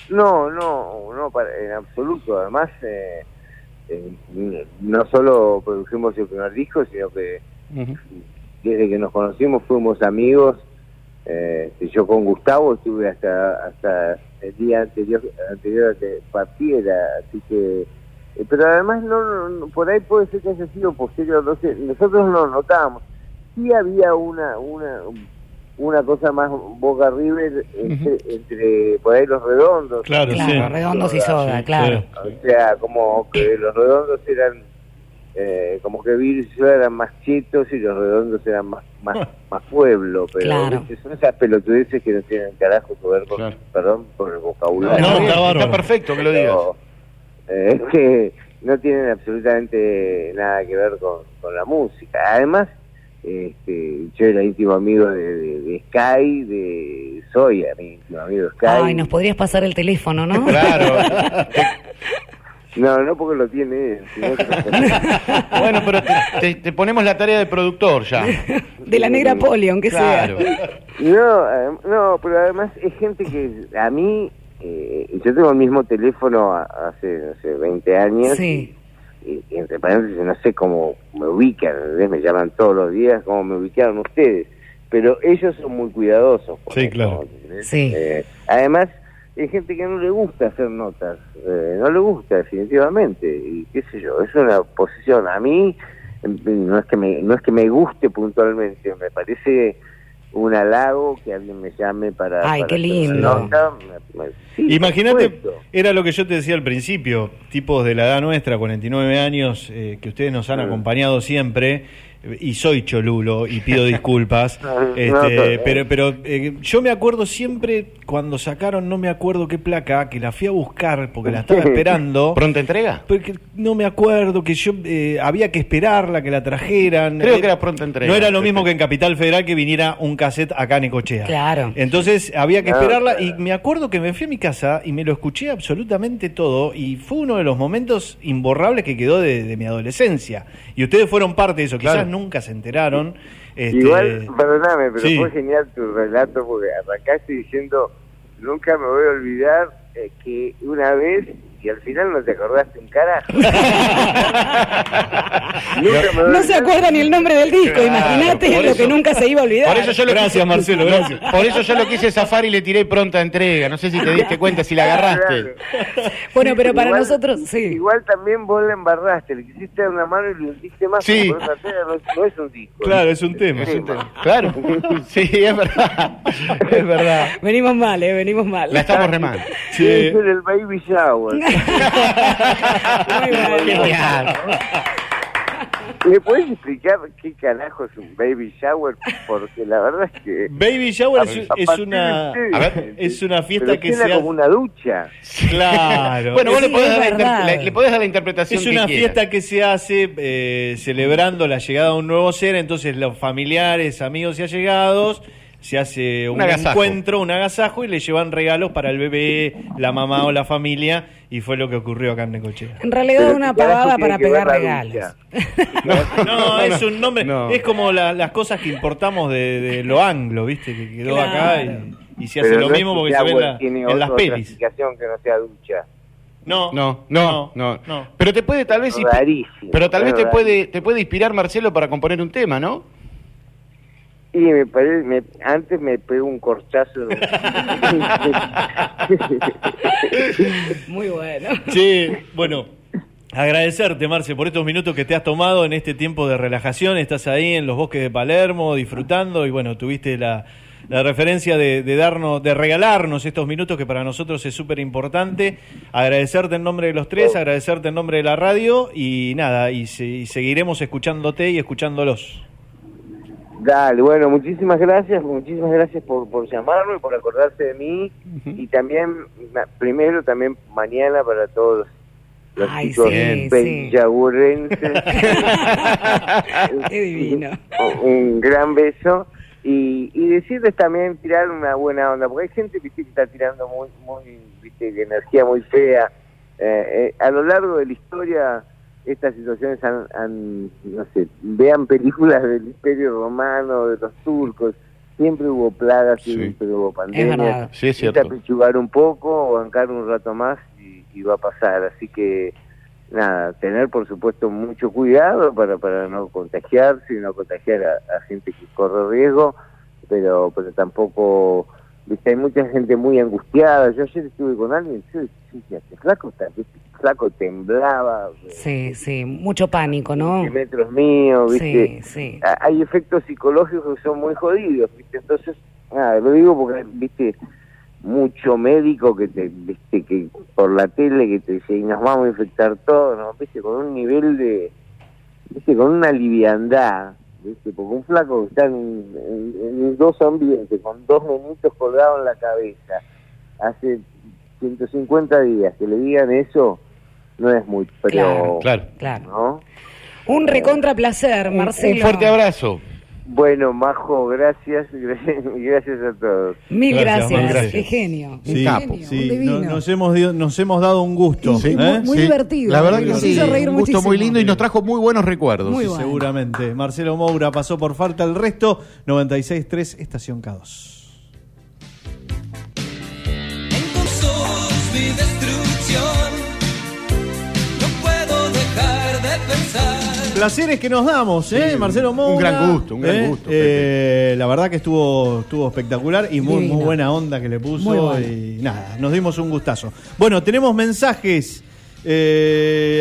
No, en absoluto. Además... no solo produjimos el primer disco, sino que desde que nos conocimos fuimos amigos. Yo con Gustavo estuve hasta el día anterior a que partiera, así que pero además no por ahí puede ser que haya sido posterior, no sé, nosotros no notábamos. Sí había una cosa más Boca River entre por ahí Los Redondos. Claro, Los Redondos y Soda, claro. O sea, como que Los Redondos eran como que Virus y Soda eran más chetos y Los Redondos eran más pueblo, pero son esas pelotudeces que no tienen carajo que ver con, perdón por el vocabulario. Está perfecto que lo digas. No tienen absolutamente nada que ver con la música. Además, yo era íntimo amigo de Sky, soy íntimo amigo de Sky. Ay, nos podrías pasar el teléfono, ¿no? Claro. No porque lo tiene, sino que... Bueno, pero te ponemos la tarea de productor ya. De la negra polio, aunque sea. No, pero además es gente que a mí... yo tengo el mismo teléfono hace 20 años. Sí. Y entre paréntesis, no sé cómo me ubican, me llaman todos los días cómo me ubicaron ustedes, pero ellos son muy cuidadosos. Sí, claro. Además, hay gente que no le gusta hacer notas, no le gusta definitivamente, y qué sé yo, es una posición. A mí, no es que me guste puntualmente, me parece... un halago que alguien me llame para... ¡Ay, para qué lindo! Sí, imagínate, era lo que yo te decía al principio, tipos de la edad nuestra, 49 años, que ustedes nos han acompañado siempre, y soy cholulo, y pido disculpas, pero yo me acuerdo siempre, cuando sacaron no me acuerdo qué placa, que la fui a buscar, porque la estaba esperando. ¿Pronta entrega? Porque no me acuerdo, que yo había que esperarla, que la trajeran. Creo que era pronta entrega. No era lo mismo que en Capital Federal que viniera un cassette acá en Necochea. Claro. Entonces había que esperarla, y me acuerdo que me fui a mi casa y me lo escuché absolutamente todo, y fue uno de los momentos imborrables que quedó de mi adolescencia. Y ustedes fueron parte de eso, quizás nunca se enteraron. Igual, perdóname, pero fue genial tu relato, porque arrancaste diciendo nunca me voy a olvidar que una vez, y al final no te acordaste un carajo. No se acuerda ni el nombre del disco, imagínate lo que nunca se iba a olvidar. Por eso yo gracias, Marcelo, gracias. Por eso yo lo quise zafar y le tiré pronta entrega. No sé si te diste cuenta, si la agarraste. Claro. Bueno, pero para nosotros, igual también vos la embarraste, le quisiste dar una mano y le hiciste más. Sí. No es un disco. Claro, es un tema. Claro. Sí, es verdad. Es verdad. Venimos mal, venimos mal. La estamos re mal. Sí. Es el baby shower. ¿Me puedes explicar qué carajo es un baby shower? Porque la verdad es que... Baby shower es una fiesta que se hace... como una ducha. Claro. Bueno, vos le podés dar la interpretación que quieras. Es una fiesta que se hace celebrando la llegada de un nuevo ser, entonces los familiares, amigos y allegados... Se hace un encuentro, un agasajo, y le llevan regalos para el bebé, la mamá o la familia, y fue lo que ocurrió acá en Necochea. En realidad es una pavada para pegar regalos. No, es un nombre, es como las cosas que importamos de lo anglo, ¿viste? Que quedó acá y se hace lo mismo porque se ve en las pelis. Que no sea ducha. No. Pero te puede tal vez inspirar, Marcelo, para componer un tema, ¿no? Y me parece, antes me pegó un corchazo. Muy bueno. Sí, bueno, agradecerte, Marce, por estos minutos que te has tomado en este tiempo de relajación. Estás ahí en los bosques de Palermo disfrutando y bueno, tuviste la referencia de regalarnos estos minutos que para nosotros es súper importante. Agradecerte en nombre de los tres, agradecerte en nombre de la radio y nada, y seguiremos escuchándote y escuchándolos. Dale, bueno, muchísimas gracias por llamarme, por acordarse de mí, uh-huh. Y también, primero, también mañana para todos los chicos pechaburrenses. Qué divino. Un gran beso. Y decirles también, tirar una buena onda, porque hay gente que está tirando muy energía muy fea. A lo largo de la historia... Estas situaciones no sé, vean películas del Imperio Romano, de los turcos, siempre hubo plagas, siempre hubo pandemias, hay que pechugar un poco, bancar un rato más y va a pasar, así que nada, tener por supuesto mucho cuidado para no contagiarse y no contagiar a gente que corre riesgo, pero tampoco... Hay mucha gente muy angustiada. Yo ayer estuve con alguien, yo decía, flaco temblaba. Sí, mucho pánico, ¿no? De metros míos, ¿viste? Sí. Hay efectos psicológicos que son muy jodidos, ¿viste? Entonces, lo digo porque, ¿viste? Mucho médico que te, ¿viste? Que por la tele que te dice, y nos vamos a infectar todos, ¿no? ¿Viste? Con un nivel de, ¿viste? Con una liviandad. ¿Viste? Porque un flaco que está en dos ambientes, con dos menitos colgados en la cabeza, hace 150 días, que le digan eso, no es mucho. Pero, claro. ¿No? Un recontra placer, Marcelo. Un fuerte abrazo. Bueno, Majo, gracias a todos. Mil gracias. Qué genio. Sí, un divino. Nos hemos dado un gusto. Sí, muy divertido. La verdad que nos hizo reír muchísimo. Un gusto muy lindo y nos trajo muy buenos recuerdos. Muy bueno. Seguramente. Marcelo Moura pasó por Falta el Resto, 96.3 Estación K2. Entonces, mi destrucción, no puedo dejar de pensar. Placeres que nos damos, ¿eh? Sí, Marcelo Moura. Un gran gusto. La verdad que estuvo espectacular y muy buena onda que le puso. Bueno. Y nada, nos dimos un gustazo. Bueno, tenemos mensajes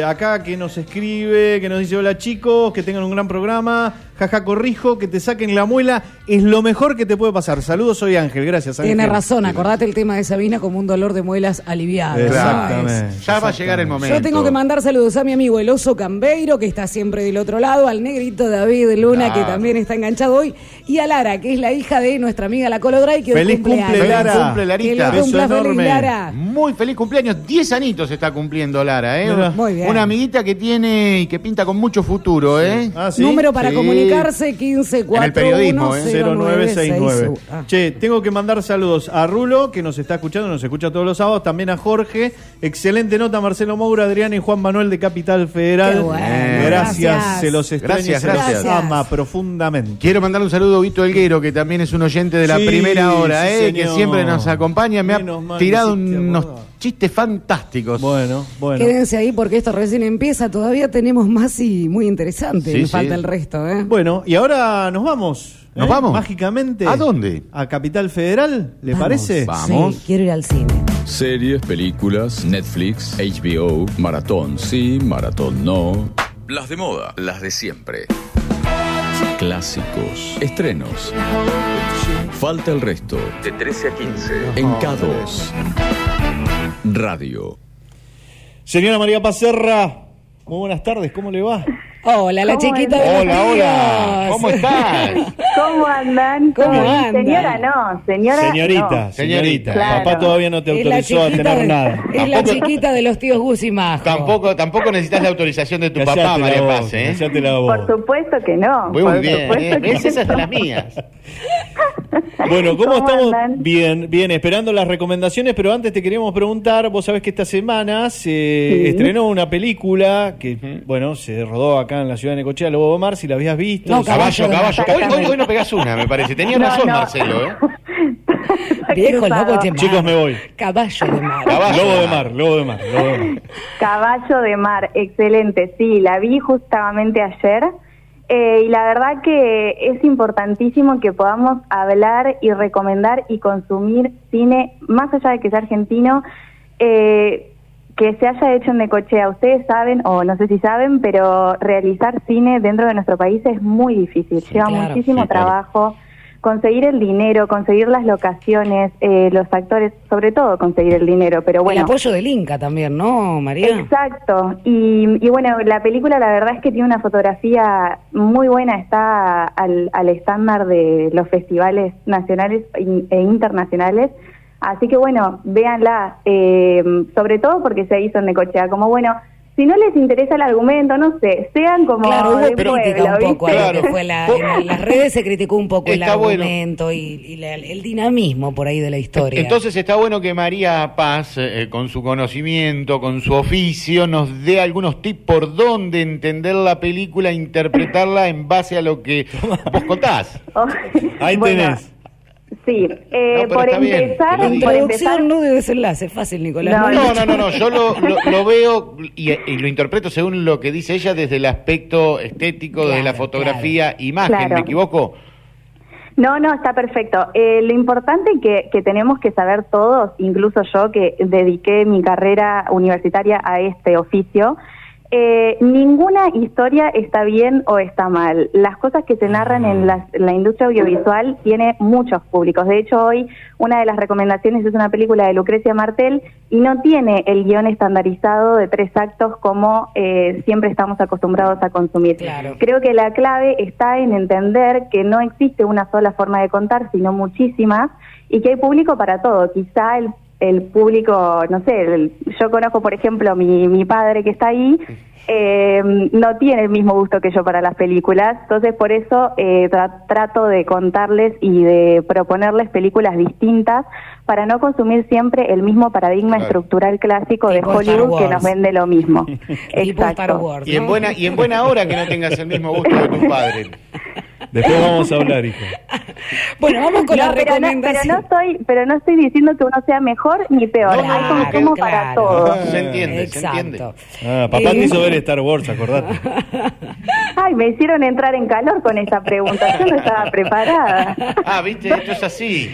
acá que nos escribe, que nos dice: hola chicos, que tengan un gran programa. Jaja, corrijo, que te saquen la muela es lo mejor que te puede pasar. Saludos, soy Ángel. Gracias, Ángel. Tienes razón, acordate el tema de Sabina como un dolor de muelas aliviado. Exactamente. ¿Sabes? Ya va a llegar el momento. Yo tengo que mandar saludos a mi amigo el Oso Cambeiro, que está siempre del otro lado, al negrito David Luna, que también está enganchado hoy, y a Lara, que es la hija de nuestra amiga la Colodray, que feliz cumple Lara. Feliz cumple, Larita. Beso enorme. Lara. Muy feliz cumpleaños. 10 anitos está cumpliendo Lara, ¿eh? Muy bien. Una amiguita que tiene y que pinta con mucho futuro, ¿eh? Ah, ¿sí? Número para comunicar. 15410969. Che, tengo que mandar saludos a Rulo, que nos está escuchando, nos escucha todos los sábados, también a Jorge. Excelente nota, Marcelo Moura, Adrián y Juan Manuel de Capital Federal. Bueno. Gracias, se los extraña, se los ama profundamente. Quiero mandar un saludo a Vito Elguero, que también es un oyente de la primera hora, que siempre nos acompaña, me ha tirado unos chistes fantásticos. Bueno. Quédense ahí porque esto recién empieza, todavía tenemos más y muy interesante, Falta el Resto, ¿eh? Bueno, y ahora nos vamos. ¿Nos vamos? Mágicamente. ¿A dónde? ¿A Capital Federal? ¿Le parece? Vamos. Sí, quiero ir al cine. Series, películas, Netflix, HBO, maratón sí, maratón no. Las de moda, las de siempre. Clásicos, estrenos. Falta el Resto. De 13 a 15. En K2. Radio. Señora María Pacerra, muy buenas tardes, ¿cómo le va? Hola, la chiquita de los tíos. Hola, ¿cómo estás? ¿Cómo andan? Señora, no, señorita. Claro. Papá todavía no te autorizó a tener nada. Es la chiquita de los tíos Gus y Majo. Tampoco necesitas la autorización de tu papá, María Paz, ¿eh? Por supuesto que no. Muy bien, esas de las mías. Bueno, ¿cómo estamos? Andan? Bien, esperando las recomendaciones, pero antes te queríamos preguntar, vos sabés que esta semana se estrenó una película que, bueno, se rodó acá en la ciudad de Necochea, Lobo de Mar, si la habías visto. No, caballo. Hoy no pegás una, me parece. Tenías razón, Marcelo, ¿eh? Viejo Lobo de Mar. Chicos, me voy. Caballo de Mar. Lobo de Mar. Caballo de Mar, excelente. Sí, la vi justamente ayer. Y la verdad que es importantísimo que podamos hablar y recomendar y consumir cine, más allá de que sea argentino, que se haya hecho en Necochea. Ustedes saben, o no sé si saben, pero realizar cine dentro de nuestro país es muy difícil. Sí, lleva muchísimo trabajo. Conseguir el dinero, conseguir las locaciones, los actores, sobre todo conseguir el dinero, pero bueno. El apoyo del Inca también, ¿no, María? Exacto, y bueno, la película la verdad es que tiene una fotografía muy buena, está al estándar de los festivales nacionales e internacionales, así que bueno, véanla, sobre todo porque se hizo en Necochea, como bueno... Si no les interesa el argumento, no sé, sean como... Claro, hubo crítica un poco, claro. Fue en las redes se criticó un poco está el argumento, bueno, y el dinamismo por ahí de la historia. Entonces está bueno que María Paz, con su conocimiento, con su oficio, nos dé algunos tips por dónde entender la película, interpretarla en base a lo que vos contás. Ahí tenés. Sí, no, por empezar... Bien, por empezar no de desenlace, fácil, Nicolás. No, yo lo veo y lo interpreto según lo que dice ella desde el aspecto estético, claro, desde la fotografía, claro, imagen, claro. ¿Me equivoco? No, está perfecto. Lo importante que tenemos que saber todos, incluso yo que dediqué mi carrera universitaria a este oficio, ninguna historia está bien o está mal. Las cosas que se narran en la industria audiovisual tiene muchos públicos. De hecho, hoy una de las recomendaciones es una película de Lucrecia Martel y no tiene el guión estandarizado de 3 actos como siempre estamos acostumbrados a consumir. Claro. Creo que la clave está en entender que no existe una sola forma de contar, sino muchísimas, y que hay público para todo. Quizá el público, no sé, yo conozco, por ejemplo, mi padre que está ahí, no tiene el mismo gusto que yo para las películas, entonces por eso trato de contarles y de proponerles películas distintas para no consumir siempre el mismo paradigma estructural clásico de Hollywood que nos vende lo mismo. Exacto. Wars, ¿no? Y en buena hora que no tengas el mismo gusto que tu padre. Después vamos a hablar, hijo. Bueno, vamos con la recomendación. Pero no estoy diciendo que uno sea mejor ni peor. Claro, hay como somos para todos. Se entiende, exacto. Se entiende. Papá te hizo ver Star Wars, acordate. Ay, me hicieron entrar en calor con esa pregunta. Yo no estaba preparada. Viste, esto es así.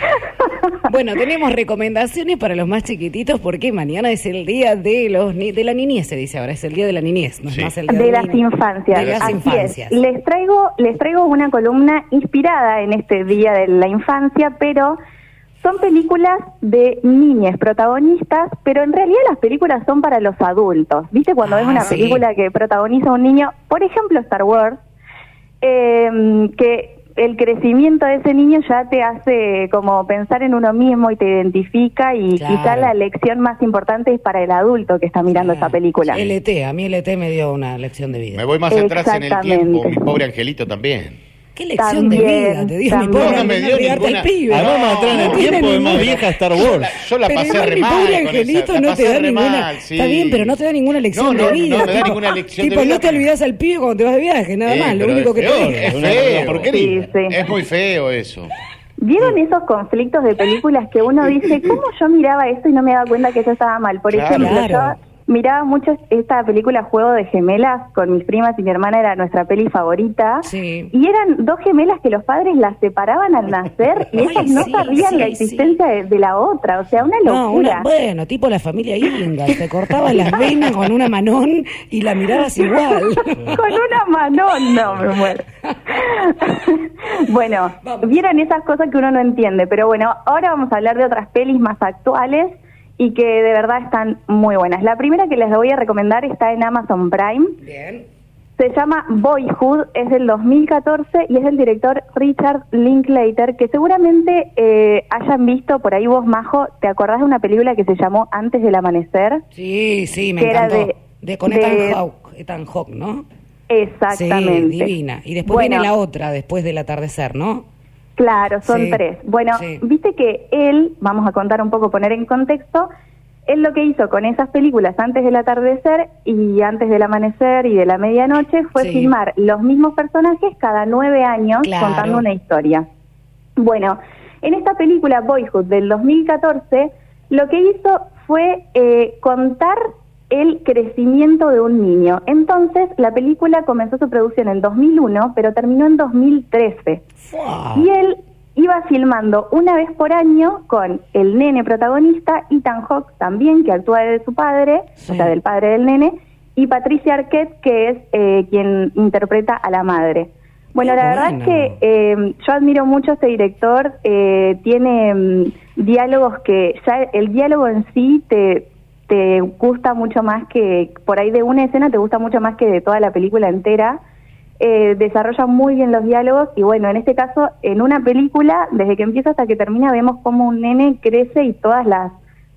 Bueno, tenemos recomendaciones para los más chiquititos porque mañana es el día de la niñez, se dice ahora. Es el día de la niñez. No es más el día de las infancias. De las así infancias. Es. Les traigo una columna inspirada en este día de la infancia, pero son películas de niñas protagonistas, pero en realidad las películas son para los adultos. ¿Viste cuando ves una película que protagoniza un niño? Por ejemplo, Star Wars, que el crecimiento de ese niño ya te hace como pensar en uno mismo y te identifica, y claro, quizá la lección más importante es para el adulto que está mirando esa película. LT, a mí LT me dio una lección de vida. Me voy más atrás en el tiempo, mi pobre angelito también. ¿Qué lección también, de vida te dio? No me dio ninguna. Además, más atrás en el tiempo de más vieja Star Wars. Yo la pasé re mal. Mi pobre angelito no te da ninguna. Está bien, pero no te da ninguna lección de vida. No me da ninguna lección de vida. Tipo, no te olvidás al pibe cuando te vas de viaje, nada más. Lo único que te dije. Es feo, porquería. Es muy feo eso. ¿Vieron esos conflictos de películas que uno dice, cómo yo miraba esto y no me daba cuenta que eso estaba mal? Por ejemplo, miraba mucho esta película Juego de Gemelas con mis primas y mi hermana, era nuestra peli favorita, y eran 2 gemelas que los padres las separaban al nacer y ellas no sabían la existencia de la otra, o sea, una locura. Bueno, tipo la familia Inga, te cortaban las venas con una manón y la mirabas igual. Con una manón, no, me muero. Bueno, vieron esas cosas que uno no entiende, pero bueno, ahora vamos a hablar de otras pelis más actuales y que de verdad están muy buenas. La primera que les voy a recomendar está en Amazon Prime. Bien. Se llama Boyhood, es del 2014 y es del director Richard Linklater, que seguramente hayan visto por ahí vos, Majo, ¿te acordás de una película que se llamó Antes del Amanecer? Sí, me encantó. Era con Ethan Hawke, ¿no? Exactamente. Sí, divina. Y después viene la otra, Después del Atardecer, ¿no? Claro, son 3. Bueno, viste que él, vamos a contar un poco, poner en contexto, él lo que hizo con esas películas Antes del Atardecer y Antes del Amanecer y de la Medianoche fue filmar los mismos personajes cada 9 años contando una historia. Bueno, en esta película Boyhood del 2014, lo que hizo fue contar el crecimiento de un niño. Entonces, la película comenzó su producción en 2001, pero terminó en 2013. Y él iba filmando una vez por año con el nene protagonista, Ethan Hawke también, que actúa de su padre, o sea, del padre del nene, y Patricia Arquette, que es quien interpreta a la madre. Bueno, la verdad es que yo admiro mucho a este director, tiene diálogos que ya el diálogo en sí te gusta mucho más que, por ahí de una escena te gusta mucho más que de toda la película entera, desarrolla muy bien los diálogos y bueno, en este caso, en una película, desde que empieza hasta que termina, vemos cómo un nene crece y todas las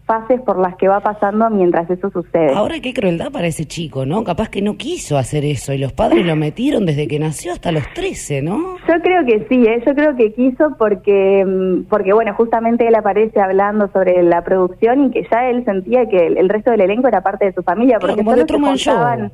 fases por las que va pasando mientras eso sucede. Ahora, qué crueldad para ese chico, ¿no? Capaz que no quiso hacer eso y los padres lo metieron desde que nació hasta los 13, ¿no? Yo creo que sí, yo creo que quiso porque bueno, justamente él aparece hablando sobre la producción y que ya él sentía que el resto del elenco era parte de su familia, porque claro, solo se juntaban...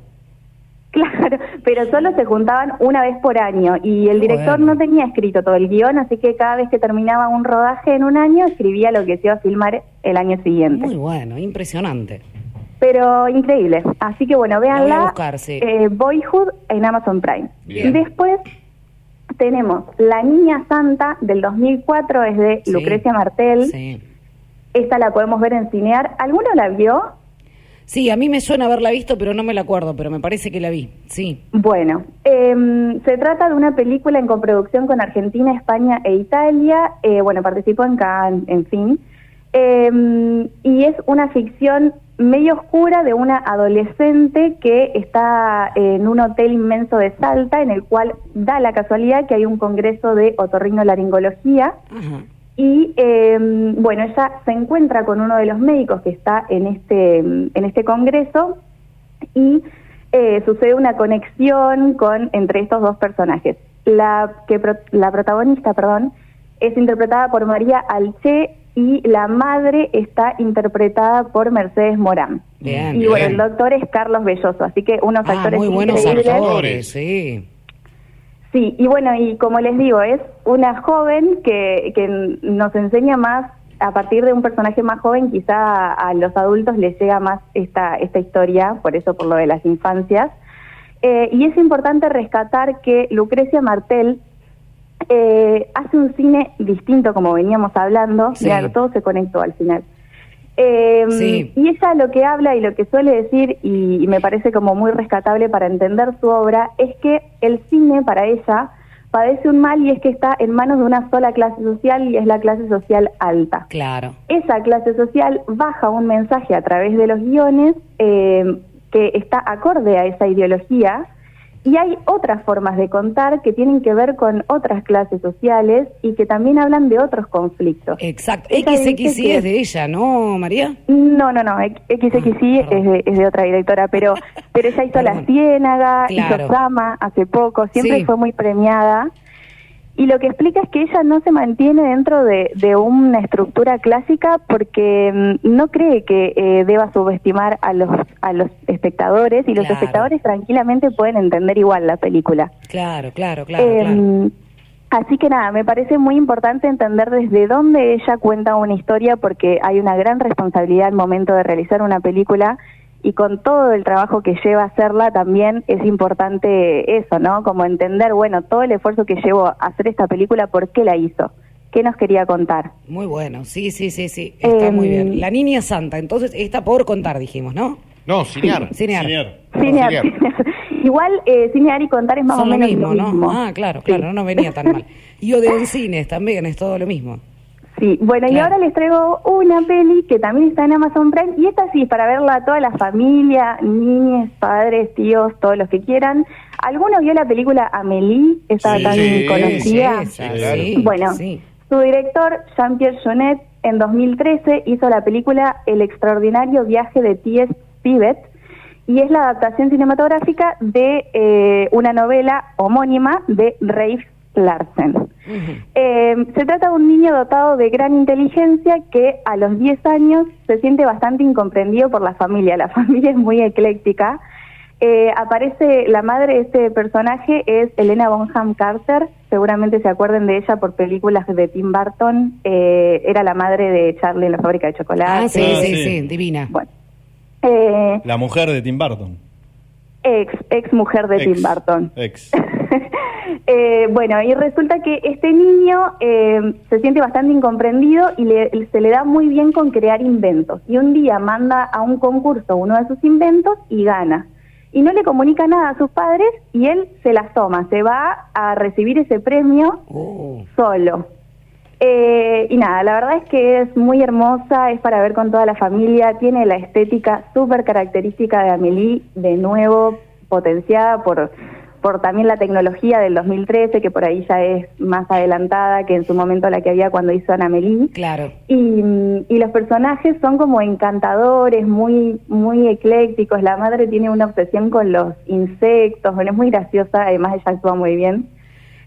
Claro, pero solo se juntaban una vez por año y el director no tenía escrito todo el guión, así que cada vez que terminaba un rodaje en un año, escribía lo que se iba a filmar el año siguiente. Muy bueno, impresionante. Pero increíble. Así que bueno, véanla, Boyhood en Amazon Prime. Bien. Y después tenemos La Niña Santa del 2004, es de Lucrecia Martel. Sí. Esta la podemos ver en Cinear. ¿Alguno la vio? Sí, a mí me suena haberla visto, pero no me la acuerdo, pero me parece que la vi, sí. Bueno, se trata de una película en coproducción con Argentina, España e Italia, bueno, participó en Cannes, en fin, y es una ficción medio oscura de una adolescente que está en un hotel inmenso de Salta, en el cual da la casualidad que hay un congreso de otorrinolaringología. Ajá. Y bueno, ella se encuentra con uno de los médicos que está en este congreso y sucede una conexión entre estos dos personajes. La protagonista, perdón, es interpretada por María Alché y la madre está interpretada por Mercedes Morán. Bien, y bueno, el doctor es Carlos Belloso, así que unos actores muy buenos actores, sí. Sí, y bueno, y como les digo, es una joven que nos enseña más, a partir de un personaje más joven, quizá a los adultos les llega más esta historia, por eso, por lo de las infancias. Y es importante rescatar que Lucrecia Martel hace un cine distinto, como veníamos hablando, claro, todo se conectó al final. Y ella lo que habla y lo que suele decir, y me parece como muy rescatable para entender su obra, es que el cine para ella padece un mal, y es que está en manos de una sola clase social, y es la clase social alta. Claro. Esa clase social baja un mensaje a través de los guiones que está acorde a esa ideología, y hay otras formas de contar que tienen que ver con otras clases sociales y que también hablan de otros conflictos. Exacto. XXI es de ella, ¿no, María? No. XXI es de otra directora, pero ella hizo La Ciénaga, hizo Sama hace poco, siempre fue muy premiada. Y lo que explica es que ella no se mantiene dentro de una estructura clásica porque no cree que deba subestimar a los espectadores, y los espectadores tranquilamente pueden entender igual la película. Claro. Así que nada, me parece muy importante entender desde dónde ella cuenta una historia, porque hay una gran responsabilidad al momento de realizar una película, y con todo el trabajo que lleva hacerla también es importante eso, ¿no? Como entender, bueno, todo el esfuerzo que llevó a hacer esta película, ¿por qué la hizo? ¿Qué nos quería contar? Muy bueno, sí, está muy bien. La Niña Santa, entonces, está por contar, dijimos, ¿no? No, Cinear. Igual Cinear y contar es más o menos lo mismo, ¿no? Claro, no nos venía tan mal. Y Odeón Cines también, es todo lo mismo. Sí, bueno, y ahora les traigo una peli que también está en Amazon Prime, y esta sí, para verla a toda la familia, niñas, padres, tíos, todos los que quieran. ¿Alguno vio la película Amélie? Estaba tan conocida. Sí. Su director, Jean-Pierre Jeunet, en 2013 hizo la película El extraordinario viaje de T.S. Pibet, y es la adaptación cinematográfica de una novela homónima de Ralph Larsen. Se trata de un niño dotado de gran inteligencia que a los 10 años se siente bastante incomprendido por la familia. La familia es muy ecléctica. Aparece la madre de este personaje, es Helena Bonham Carter. Seguramente se acuerden de ella por películas de Tim Burton. Era la madre de Charlie en la fábrica de chocolate. Sí, divina. Bueno, La mujer de Tim Burton. Ex mujer de Tim Burton. Ex. Bueno, y resulta que este niño se siente bastante incomprendido y se le da muy bien con crear inventos. Y un día manda a un concurso uno de sus inventos y gana. Y no le comunica nada a sus padres y él se las toma, se va a recibir ese premio solo. Y nada, la verdad es que es muy hermosa, es para ver con toda la familia, tiene la estética súper característica de Amélie, de nuevo potenciada por también la tecnología del 2013, que por ahí ya es más adelantada que en su momento la que había cuando hizo Anna-Melie. Claro. Y los personajes son como encantadores, muy muy eclécticos. La madre tiene una obsesión con los insectos, bueno, es muy graciosa, además ella actúa muy bien.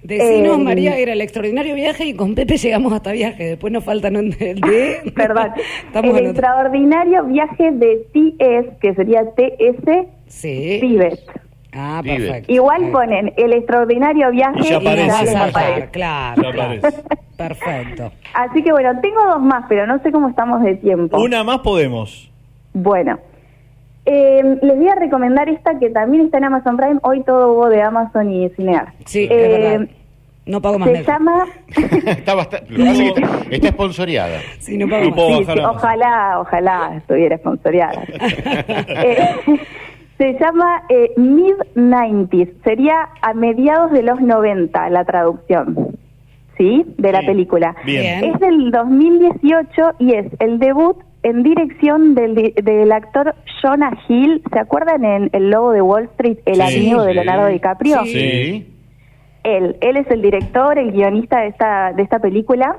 Decinos, María, era el extraordinario viaje y con Pepe llegamos hasta viaje, después nos faltan el de... Perdón, el extraordinario viaje de TS, que sería TS, sí. Tibet. Ah, perfecto. Igual ponen el extraordinario viaje y ya aparece. Claro, ya aparece. Perfecto. Así que bueno, tengo dos más, pero no sé cómo estamos de tiempo. Una más podemos. Bueno, les voy a recomendar esta que también está en Amazon Prime. Hoy todo hubo de Amazon y Cinear. Sí, es verdad. No pago más. Se llama... está sponsoreada. Sí, no pago más. Sí, ojalá estuviera sponsoreada. Se llama Mid-90s, sería a mediados de los 90 la traducción, ¿sí? De la película. Bien. Es del 2018 y es el debut en dirección del actor Jonah Hill. ¿Se acuerdan en El Lobo de Wall Street, el amigo de Leonardo DiCaprio? Sí. Él es el director, el guionista de esta película.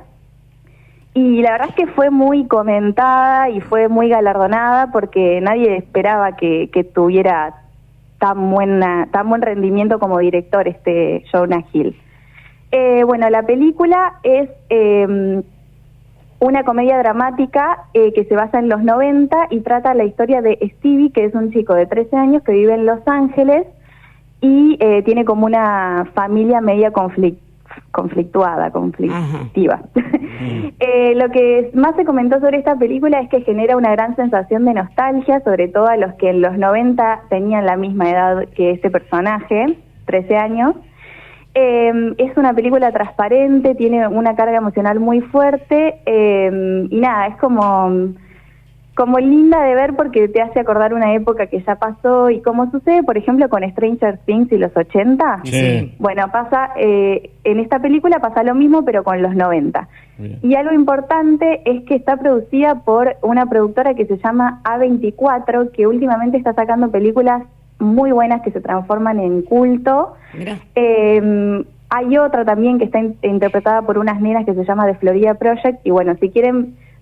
Y la verdad es que fue muy comentada y fue muy galardonada porque nadie esperaba que tuviera tan buen rendimiento como director este Jonah Hill. Bueno, la película es una comedia dramática que se basa en los 90 y trata la historia de Stevie, que es un chico de 13 años que vive en Los Ángeles y tiene como una familia media conflictiva. Lo que más se comentó sobre esta película es que genera una gran sensación de nostalgia, sobre todo a los que en los 90 tenían la misma edad que este personaje, 13 años. Es una película transparente, tiene una carga emocional muy fuerte y nada, es como linda de ver porque te hace acordar una época que ya pasó y como sucede, por ejemplo, con Stranger Things y los 80. Sí. Bueno, pasa en esta película pasa lo mismo, pero con los 90. Bien. Y algo importante es que está producida por una productora que se llama A24, que últimamente está sacando películas muy buenas que se transforman en culto. Mira. Hay otra también que está interpretada por unas nenas que se llama The Florida Project, y bueno,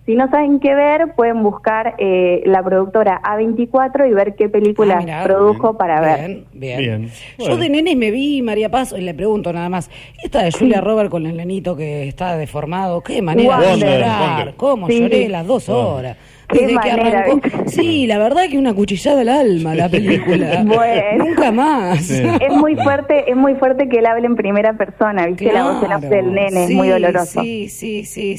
si no saben qué ver, pueden buscar la productora A24 y ver qué películas produjo para ver. Bueno. Yo de nenes me vi, María Paz, y le pregunto nada más, esta de Julia Roberts con el nenito que está deformado, qué manera de llorar, cómo lloré las 2 horas. Desde que arrancó. Sí, la verdad que una cuchillada al alma la película. Bueno, nunca más. Sí. Es muy fuerte que él hable en primera persona, ¿viste? Claro. La voz en off del nene es muy doloroso. Sí.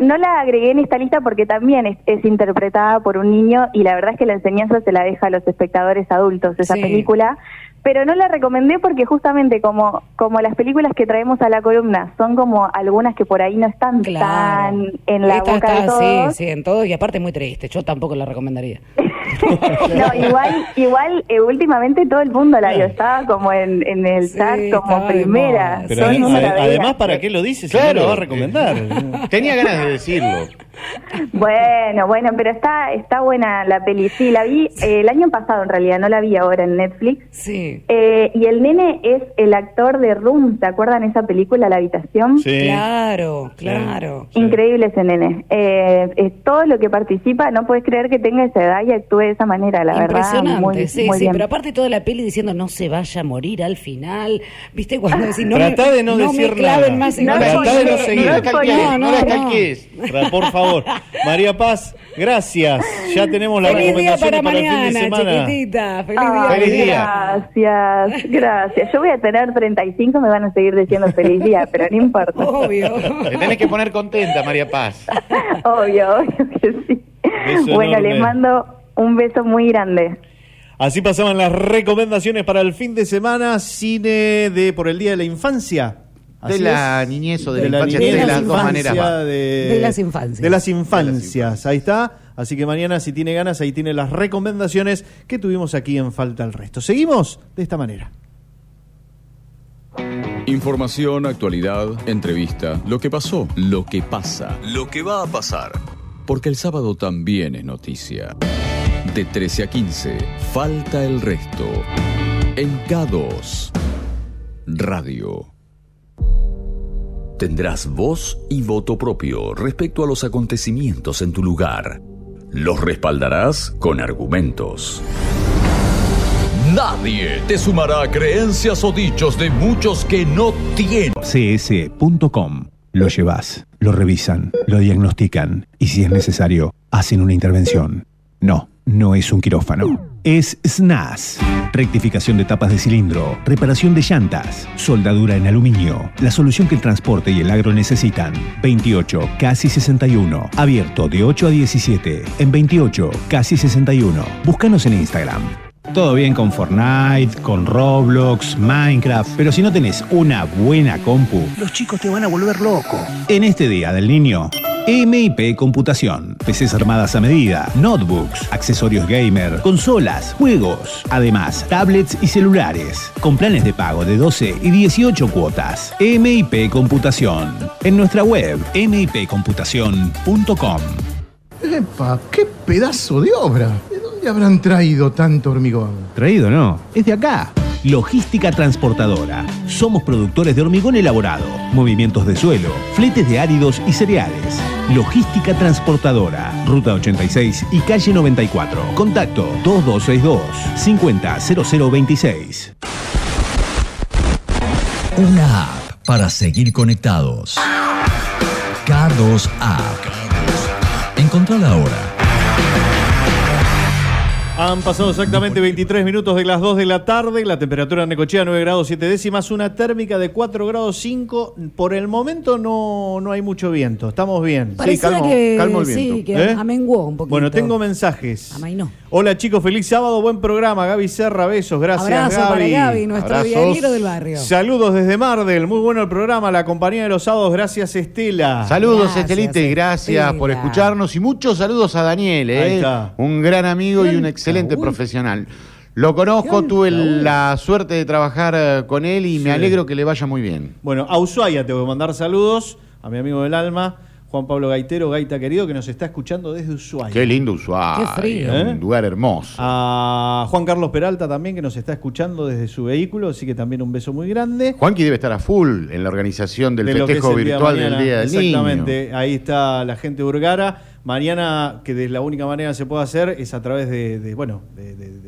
No la agregué en esta lista porque también es interpretada por un niño y la verdad es que la enseñanza se la deja a los espectadores adultos esa película. Pero no la recomendé porque justamente como las películas que traemos a la columna son como algunas que por ahí no están tan en la boca de todos. Sí, en todo y aparte muy triste. Yo tampoco la recomendaría. No, igual últimamente todo el mundo la vio. Estaba como en el chat como primera. Pero además, ¿para qué lo dices? Claro, lo va a recomendar. Tenía ganas de decirlo. Bueno, pero está buena la peli. Sí, la vi el año pasado en realidad, no la vi ahora en Netflix. Sí. Y el nene es el actor de Room, ¿se acuerdan esa película, La Habitación? Sí. Claro. Increíble ese nene. Es todo lo que participa, no podés creer que tenga esa edad y actúe de esa manera, la verdad. Impresionante, muy bien. Pero aparte toda la peli diciendo no se vaya a morir al final, ¿viste? Cuando decís no me claven más, no la calques, por favor. María Paz, gracias. Ya tenemos la recomendación para el fin de semana. Chiquitita. Feliz día. Gracias. Yo voy a tener 35, me van a seguir diciendo feliz día, pero no importa. Obvio. Te tenés que poner contenta, María Paz. Obvio que sí. Beso enorme. Les mando Un beso muy grande. Así pasaban las recomendaciones para el fin de semana. Cine de por el Día de la Infancia. Así de la es. Niñez o de la infancia, de las dos maneras. De las infancias. De las infancias, ahí está. Así que mañana, si tiene ganas, ahí tiene las recomendaciones que tuvimos aquí en Falta el Resto. Seguimos de esta manera. Información, actualidad, entrevista, lo que pasó, lo que pasa, lo que va a pasar. Porque el sábado también es noticia. De 13 a 15, Falta el Resto. En K2 Radio. Tendrás voz y voto propio respecto a los acontecimientos en tu lugar. Los respaldarás con argumentos. Nadie te sumará a creencias o dichos de muchos que no tienen. cs.com. Lo llevas, lo revisan, lo diagnostican y si es necesario, hacen una intervención. No, no es un quirófano. Es SNAS. Rectificación de tapas de cilindro, reparación de llantas, soldadura en aluminio. La solución que el transporte y el agro necesitan. 28 casi 61. Abierto de 8 a 17. En 28 casi 61. Búscanos en Instagram. Todo bien con Fortnite, con Roblox, Minecraft, pero si no tenés una buena compu, los chicos te van a volver loco. En este Día del Niño, MIP Computación, PCs armadas a medida, notebooks, accesorios gamer, consolas, juegos, además tablets y celulares, con planes de pago de 12 y 18 cuotas. MIP Computación, en nuestra web mipcomputacion.com. ¡Epa! ¡Qué pedazo de obra! Habrán traído tanto hormigón? Traído no, es de acá. Logística Transportadora. Somos productores de hormigón elaborado, movimientos de suelo, fletes de áridos y cereales. Logística Transportadora, Ruta 86 y Calle 94. Contacto 2262-500026. Una app para seguir conectados. K2 App. Encontrala ahora. Han pasado exactamente 23 minutos de las 2 de la tarde. La temperatura en Necochea 9 grados 7 décimas. Una térmica de 4 grados 5. Por el momento no hay mucho viento. Estamos bien. Pareciera sí, calmo el viento. Sí, que amenguó un poquito. Bueno, tengo mensajes. Amainó. Hola chicos, feliz sábado, buen programa. Gaby Serra, besos. Gracias, abrazo Gaby. Abrazo para Gaby, nuestro viajero del barrio. Saludos desde Mardel. Muy bueno el programa, la compañía de los sábados. Gracias, Estela. Saludos, Estelita, y gracias por escucharnos. Y muchos saludos a Daniel, ahí está. Un gran amigo y un excelente profesional. Lo conozco, tuve la suerte de trabajar con él y me alegro que le vaya muy bien. Bueno, a Ushuaia tengo que mandar saludos, a mi amigo del alma, Juan Pablo Gaitero, Gaita querido, que nos está escuchando desde Ushuaia. Qué lindo Ushuaia. Qué frío. Un lugar hermoso. A Juan Carlos Peralta también, que nos está escuchando desde su vehículo, así que también un beso muy grande. Juanqui debe estar a full en la organización del festejo virtual del Día del Niño. Exactamente, ahí está la gente de Urgara. Mañana, que de la única manera se puede hacer es a través de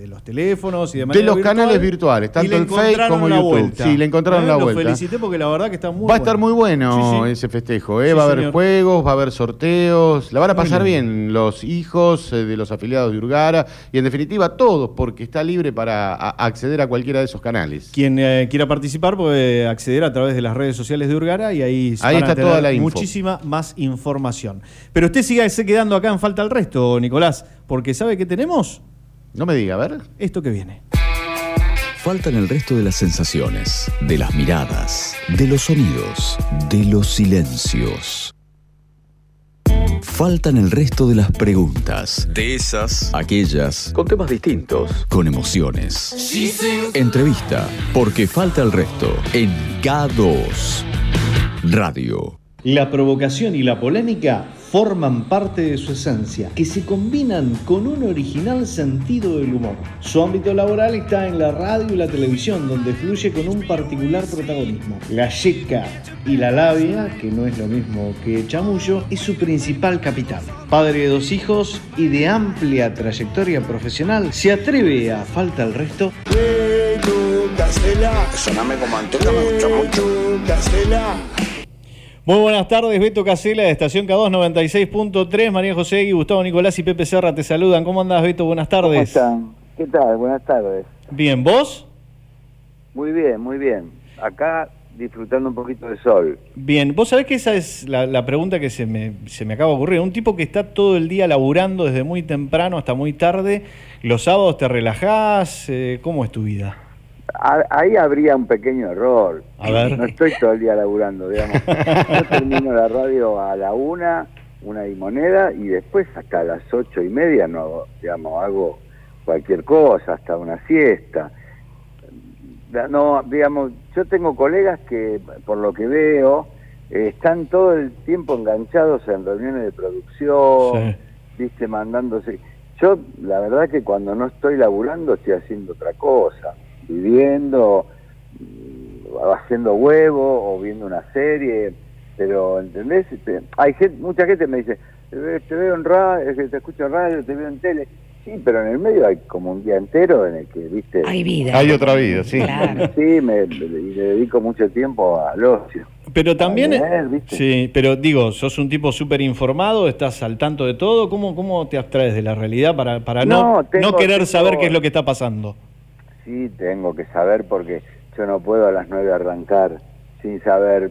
los teléfonos y de manera virtual. Canales virtuales, tanto el Facebook como YouTube. Sí, le encontraron la vuelta. Lo felicité porque la verdad que está muy bueno. Va a estar muy bueno ese festejo. Sí, va a haber juegos, va a haber sorteos. La van a pasar bien los hijos de los afiliados de Urgara y en definitiva todos, porque está libre para acceder a cualquiera de esos canales. Quien quiera participar puede acceder a través de las redes sociales de Urgara y ahí está toda la info. Muchísima más información. Pero usted siga quedando acá en Falta el Resto, Nicolás, porque ¿sabe qué tenemos? No me diga, a ver. Esto que viene. Faltan el resto de las sensaciones, de las miradas, de los sonidos, de los silencios. Faltan el resto de las preguntas, de esas, aquellas, con temas distintos, con emociones. Entrevista, porque falta el resto, en K2 Radio. La provocación y la polémica forman parte de su esencia, que se combinan con un original sentido del humor. Su ámbito laboral está en la radio y la televisión, donde fluye con un particular protagonismo. La yeca y la labia, que no es lo mismo que chamullo, es su principal capital. Padre de 2 hijos y de amplia trayectoria profesional, se atreve a Falta el Resto. Soname como antena, me gusta mucho. Muy buenas tardes, Beto Casella de Estación K2 96.3, María José Egui, Gustavo Nicolás y Pepe Serra te saludan. ¿Cómo andás, Beto? Buenas tardes. ¿Cómo están? ¿Qué tal? Buenas tardes. Bien, ¿vos? Muy bien, muy bien. Acá disfrutando un poquito de sol. Bien, vos sabés que esa es la pregunta que se me acaba de ocurrir. Un tipo que está todo el día laburando desde muy temprano hasta muy tarde, ¿los sábados te relajás? ¿Cómo es tu vida? Ahí habría un pequeño error. A ver. No estoy todo el día laburando, digamos. Yo termino la radio a la 1:00 y después hasta las 8:30 no, digamos, hago cualquier cosa, hasta una siesta. No, digamos, yo tengo colegas que, por lo que veo, están todo el tiempo enganchados en reuniones de producción, sí, ¿viste? Mandándose. Yo, la verdad que cuando no estoy laburando estoy haciendo otra cosa, viviendo, haciendo huevo o viendo una serie, pero, ¿entendés? Hay gente, mucha gente me dice, te veo en radio, te escucho en radio, te veo en tele. Sí, pero en el medio hay como un día entero en el que, viste... Hay vida. Hay otra vida, sí. Claro. Sí, me dedico mucho tiempo al ocio. Pero también... sí, pero digo, sos un tipo súper informado, estás al tanto de todo. ¿Cómo te abstraes de la realidad para no querer saber qué es lo que está pasando? Sí, tengo que saber porque yo no puedo a las 9 arrancar sin saber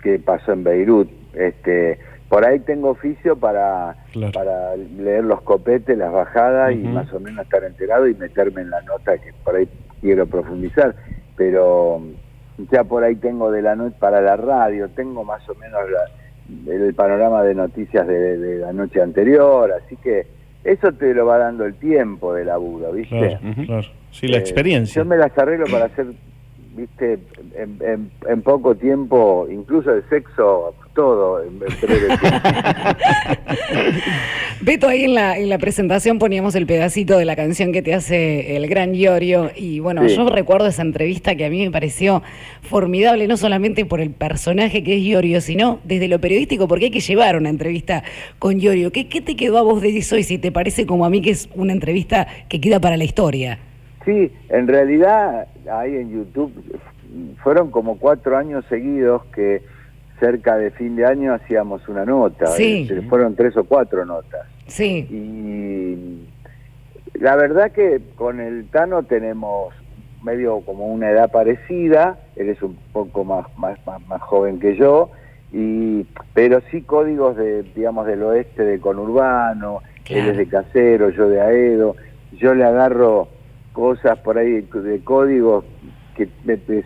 qué pasó en Beirut. Por ahí tengo oficio para leer los copetes, las bajadas, y más o menos estar enterado y meterme en la nota que por ahí quiero profundizar. Pero ya por ahí tengo de la noche para la radio, tengo más o menos el panorama de noticias de la noche anterior, así que eso te lo va dando el tiempo de laburo, ¿viste? Claro, claro. Sí, la experiencia. Yo me las arreglo para hacer, ¿viste? En poco tiempo, incluso el sexo... todo en breve tiempo. Beto, ahí en la presentación poníamos el pedacito de la canción que te hace el gran Iorio, y bueno, sí, yo recuerdo esa entrevista que a mí me pareció formidable, no solamente por el personaje que es Iorio, sino desde lo periodístico, porque hay que llevar una entrevista con Iorio. ¿Qué te quedó a vos de eso, y si te parece como a mí que es una entrevista que queda para la historia? Sí, en realidad ahí en YouTube fueron como 4 años seguidos que cerca de fin de año hacíamos una nota, sí, fueron 3 o 4 notas. Sí. Y la verdad que con el Tano tenemos medio como una edad parecida, él es un poco más joven que yo, pero sí códigos de, digamos, del oeste, de conurbano, claro, él es de Casero, yo de Aedo, yo le agarro cosas por ahí de códigos que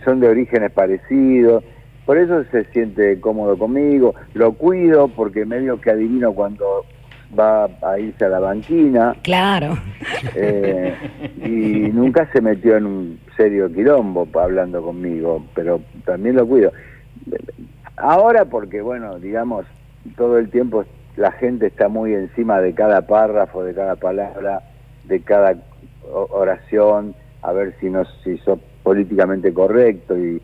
son de orígenes parecidos. Por eso se siente cómodo conmigo, lo cuido porque medio que adivino cuando va a irse a la banquina. Claro. Y nunca se metió en un serio quilombo hablando conmigo, pero también lo cuido. Ahora porque, bueno, digamos, todo el tiempo la gente está muy encima de cada párrafo, de cada palabra, de cada oración, a ver si sos políticamente correcto y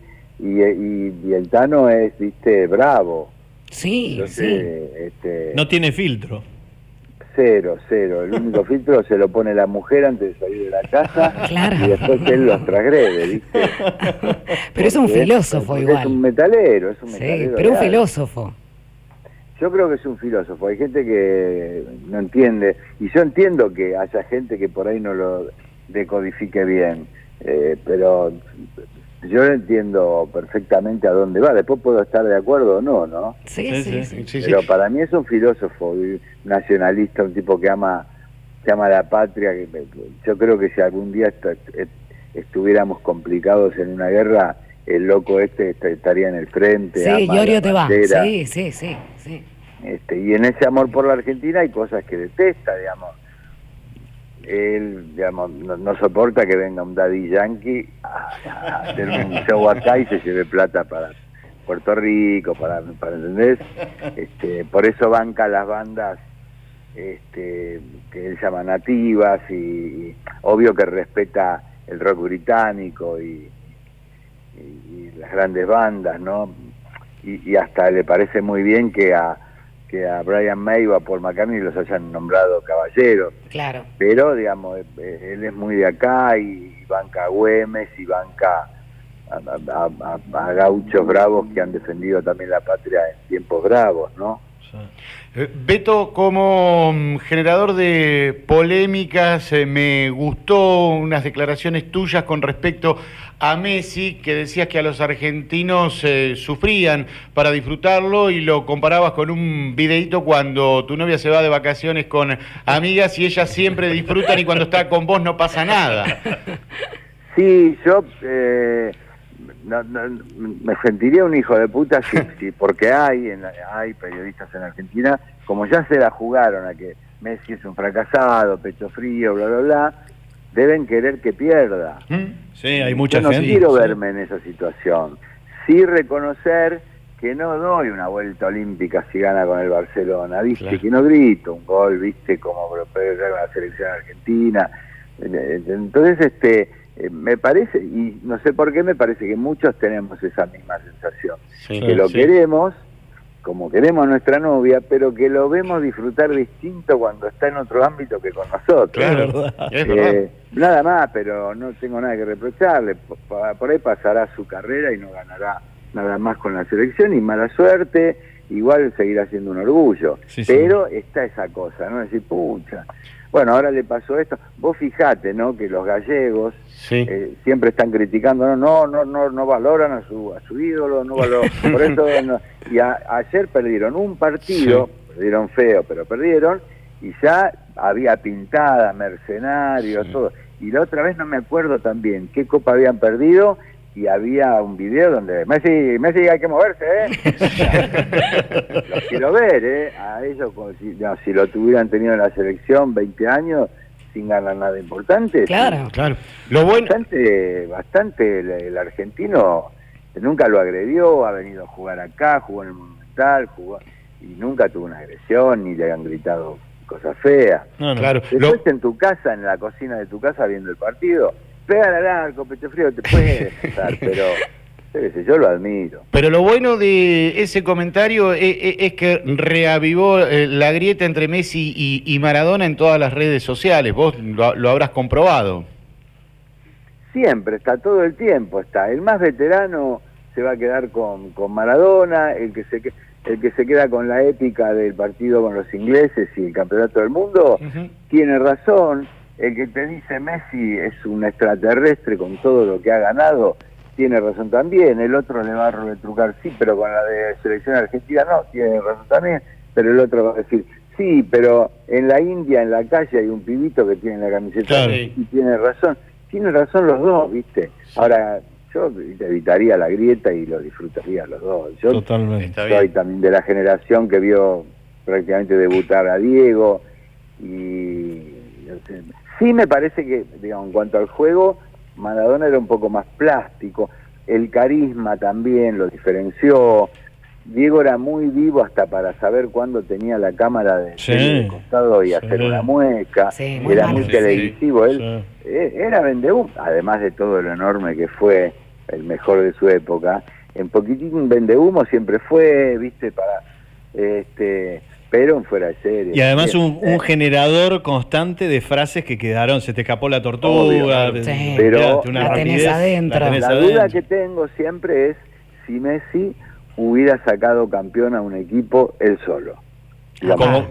el Tano es, viste, bravo. Sí, entonces, sí. No tiene filtro. Cero. El único filtro se lo pone la mujer antes de salir de la casa, claro, y después él los transgrede, ¿viste? Pero porque es un filósofo igual. Es un metalero. Sí, pero real. Un filósofo. Yo creo que es un filósofo. Hay gente que no entiende, y yo entiendo que haya gente que por ahí no lo decodifique bien, pero... yo entiendo perfectamente a dónde va. Después puedo estar de acuerdo o no, ¿no? Sí. Pero para mí es un filósofo, un nacionalista, un tipo que ama la patria. Yo creo que si algún día estuviéramos complicados en una guerra, el loco este estaría en el frente. Sí, Iorio te va. Sí. Y en ese amor por la Argentina hay cosas que detesta, digamos. Él, digamos, no soporta que venga un daddy yankee a hacer un show acá y se lleve plata para Puerto Rico, para ¿entendés? Por eso banca las bandas que él llama nativas, y obvio que respeta el rock británico y las grandes bandas, ¿no? Y hasta le parece muy bien que a Brian May o a Paul McCartney los hayan nombrado caballeros. Claro. Pero, digamos, él es muy de acá, y banca a Güemes, y banca a gauchos bravos que han defendido también la patria en tiempos bravos, ¿no? Beto, como generador de polémicas, me gustó unas declaraciones tuyas con respecto a Messi, que decías que a los argentinos sufrían para disfrutarlo y lo comparabas con un videíto cuando tu novia se va de vacaciones con amigas y ellas siempre disfrutan y cuando está con vos no pasa nada. Sí, yo... No, me sentiría un hijo de puta sí, porque hay periodistas en Argentina, como ya se la jugaron a que Messi es un fracasado, pecho frío, bla, bla, bla, deben querer que pierda. Sí, hay mucha gente. Yo no quiero verme en esa situación. Sí reconocer que no doy una vuelta olímpica si gana con el Barcelona, ¿viste? Claro. Que no grito un gol, ¿viste? Como propone la selección argentina. Entonces, me parece, y no sé por qué, me parece que muchos tenemos esa misma sensación, sí, que lo queremos, como queremos a nuestra novia, pero que lo vemos disfrutar distinto cuando está en otro ámbito que con nosotros. Claro, es verdad. Nada más, pero no tengo nada que reprocharle, por ahí pasará su carrera y no ganará nada más con la selección, y mala suerte, igual seguirá siendo un orgullo, sí, pero está esa cosa, ¿no? Es decir, pucha... Bueno, ahora le pasó esto. Vos fijate, ¿no? Que los gallegos siempre están criticando, no valoran a su ídolo, no valoran. Por eso, y ayer perdieron un partido, perdieron feo, pero perdieron, y ya había pintada, mercenarios, todo. Y la otra vez no me acuerdo también qué copa habían perdido, y había un video donde Messi hay que moverse, los quiero ver, a ellos como si lo tuvieran tenido en la selección 20 años sin ganar nada importante. Claro, claro. Lo bueno... Bastante el argentino nunca lo agredió, ha venido a jugar acá, jugó en el Monumental, y nunca tuvo una agresión, ni le han gritado cosas feas. No, claro. Después en tu casa, en la cocina de tu casa viendo el partido... Pegar al arco, pecho frío, te puedes pensar, pero yo lo admiro. Pero lo bueno de ese comentario es que reavivó la grieta entre Messi y Maradona en todas las redes sociales. Vos lo habrás comprobado. Siempre, está todo el tiempo, está. El más veterano se va a quedar con Maradona, el que se queda con la épica del partido con los ingleses y el campeonato del mundo, tiene razón. El que te dice Messi es un extraterrestre con todo lo que ha ganado, tiene razón también. El otro le va a retrucar, sí, pero con la de selección argentina no, tiene razón también. Pero el otro va a decir, sí, pero en la India, en la calle, hay un pibito que tiene la camiseta y tiene razón. Tiene razón los dos, ¿viste? Ahora, yo evitaría la grieta y lo disfrutaría los dos. Yo soy también de la generación que vio prácticamente debutar a Diego y... Sí, me parece que, digamos, en cuanto al juego, Maradona era un poco más plástico, el carisma también lo diferenció, Diego era muy vivo hasta para saber cuándo tenía la cámara de costado y hacer una mueca, era muy televisivo, él era vendehumo, además de todo lo enorme que fue, el mejor de su época, en poquitín vendehumo siempre fue, viste, para... pero fuera de serie. Y además un generador constante de frases que quedaron, se te escapó la tortuga, obvio, pero una la tenés adentro. La duda que tengo siempre es si Messi hubiera sacado campeón a un equipo él solo.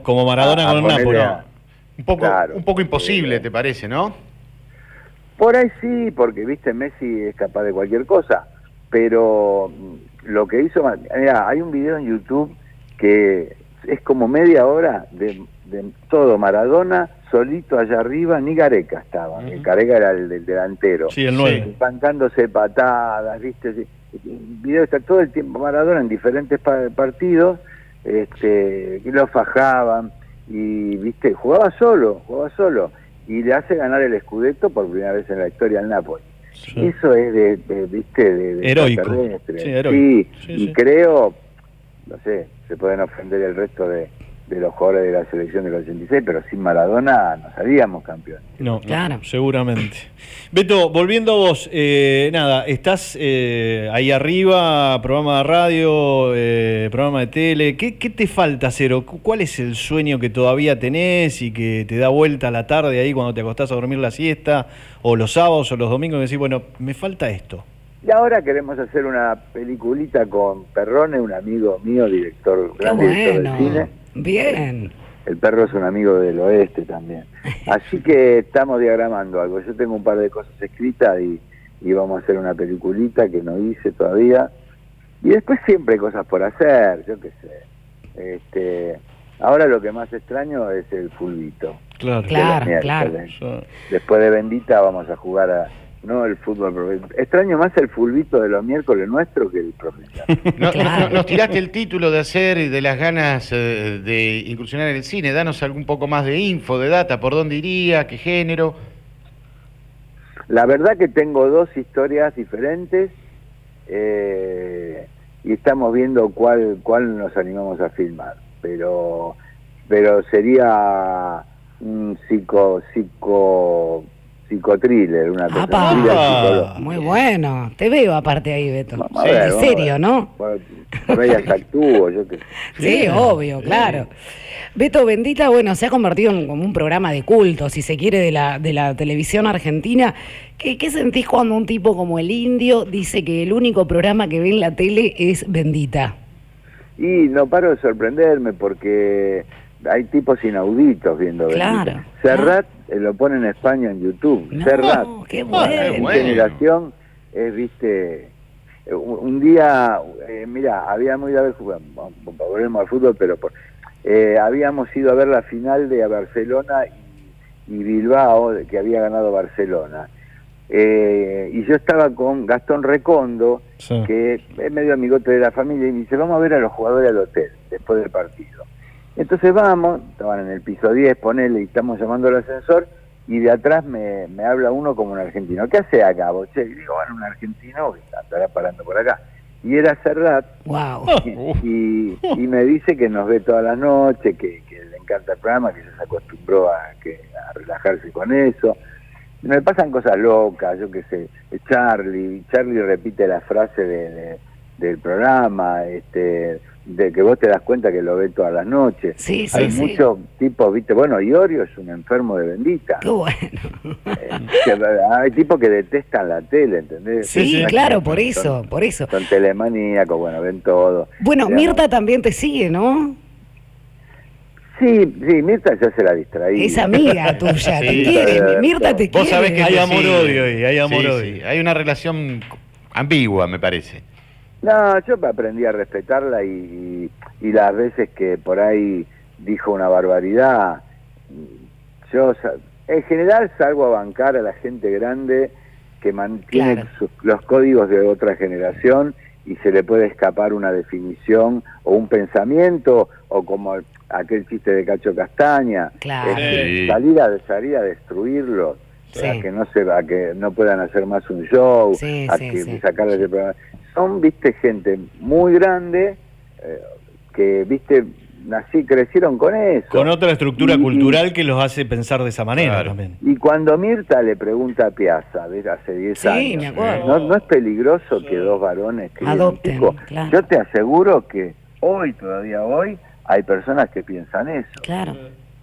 Como Maradona con el Napoli. Un poco imposible, ¿te parece, no? Por ahí sí, porque viste, Messi es capaz de cualquier cosa, pero lo que hizo... Mira, hay un video en YouTube que... es como media hora de todo Maradona solito allá arriba, ni Gareca estaba, Gareca era el delantero, el 9, pancándose patadas, viste, el video está todo el tiempo Maradona en diferentes partidos, que lo fajaban y viste, jugaba solo y le hace ganar el Scudetto por primera vez en la historia al Napoli. Eso es de heroico. Y creo, no sé, se pueden ofender el resto de los jugadores de la selección del 86, pero sin Maradona no salíamos campeones. No, claro, seguramente. Beto, volviendo a vos, estás ahí arriba, programa de radio, programa de tele. ¿Qué te falta hacer? ¿Cuál es el sueño que todavía tenés y que te da vuelta a la tarde ahí cuando te acostás a dormir la siesta, o los sábados o los domingos, y decís, bueno, me falta esto? Y ahora queremos hacer una peliculita con Perrone, un amigo mío, director, gran director de cine. Bien. El perro es un amigo del oeste también. Así que estamos diagramando algo. Yo tengo un par de cosas escritas y vamos a hacer una peliculita que no hice todavía. Y después siempre hay cosas por hacer, yo qué sé. Ahora lo que más extraño es el fulbito. Claro, claro. Después de Bendita vamos a jugar a... No el fútbol profesional. Extraño más el fulbito de los miércoles nuestro que el profesional. No, claro. Nos tiraste el título de hacer y de las ganas de incursionar en el cine. Danos algún poco más de info, de data, por dónde iría, qué género. La verdad que tengo dos historias diferentes y estamos viendo cuál nos animamos a filmar. Pero sería un psicotriller, una cosa. ¡Apa! Muy bueno, te veo aparte ahí, Beto. Sí, en serio, ¿no? Por ahí hasta actúo, yo que... Sí, obvio, claro. Beto, Bendita, bueno, se ha convertido en como un programa de culto, si se quiere, de la televisión argentina. ¿Qué sentís cuando un tipo como el Indio dice que el único programa que ve en la tele es Bendita? Y no paro de sorprenderme porque hay tipos inauditos viendo Bendita. Serrat lo pone en España en YouTube. Serrat, qué bueno. En generación, viste, un día, mira, habíamos ido a ver, volvemos al fútbol, pero habíamos ido a ver la final de Barcelona y Bilbao, que había ganado Barcelona. Y yo estaba con Gastón Recondo, sí, que es medio amigote de la familia, y me dice, vamos a ver a los jugadores al hotel después del partido. Entonces vamos, estaban en el piso 10, ponele, y estamos llamando al ascensor, y de atrás me habla uno como un argentino. ¿Qué hace acá, boche? Y digo, bueno, un argentino, estará parando por acá. Y era Serrat. Wow. Y me dice que nos ve toda la noche, que le encanta el programa, que se acostumbró a relajarse con eso. Y me pasan cosas locas, yo qué sé. Charlie repite la frase del programa, de que vos te das cuenta que lo ve todas las noches. Sí, sí, hay muchos tipos, viste, bueno, Iorio es un enfermo de Bendita. Qué bueno. Hay tipos que detestan la tele, ¿entendés? Sí, claro, por eso. Son telemaníacos, bueno, ven todo. Bueno, Mirta también te sigue, ¿no? Sí, Mirta ya se la distraí. Es amiga tuya, te quiere, Mirta te quiere. Vos sabés que hay amor-odio y hay amor-odio. Hay una relación ambigua, me parece. No, yo aprendí a respetarla y las veces que por ahí dijo una barbaridad, yo en general salgo a bancar a la gente grande que mantiene los códigos de otra generación y se le puede escapar una definición o un pensamiento o como aquel chiste de Cacho Castaña, salir a destruirlos. Sí. A que no puedan hacer más un show, sacarles del programa. Son, viste, gente muy grande que, viste, crecieron con eso. Con otra estructura cultural que los hace pensar de esa manera también. Y cuando Mirta le pregunta a Piazza, hace 10 años, me acuerdo. ¿No es peligroso que dos varones que adopten? Yo te aseguro que todavía hoy, hay personas que piensan eso. Claro.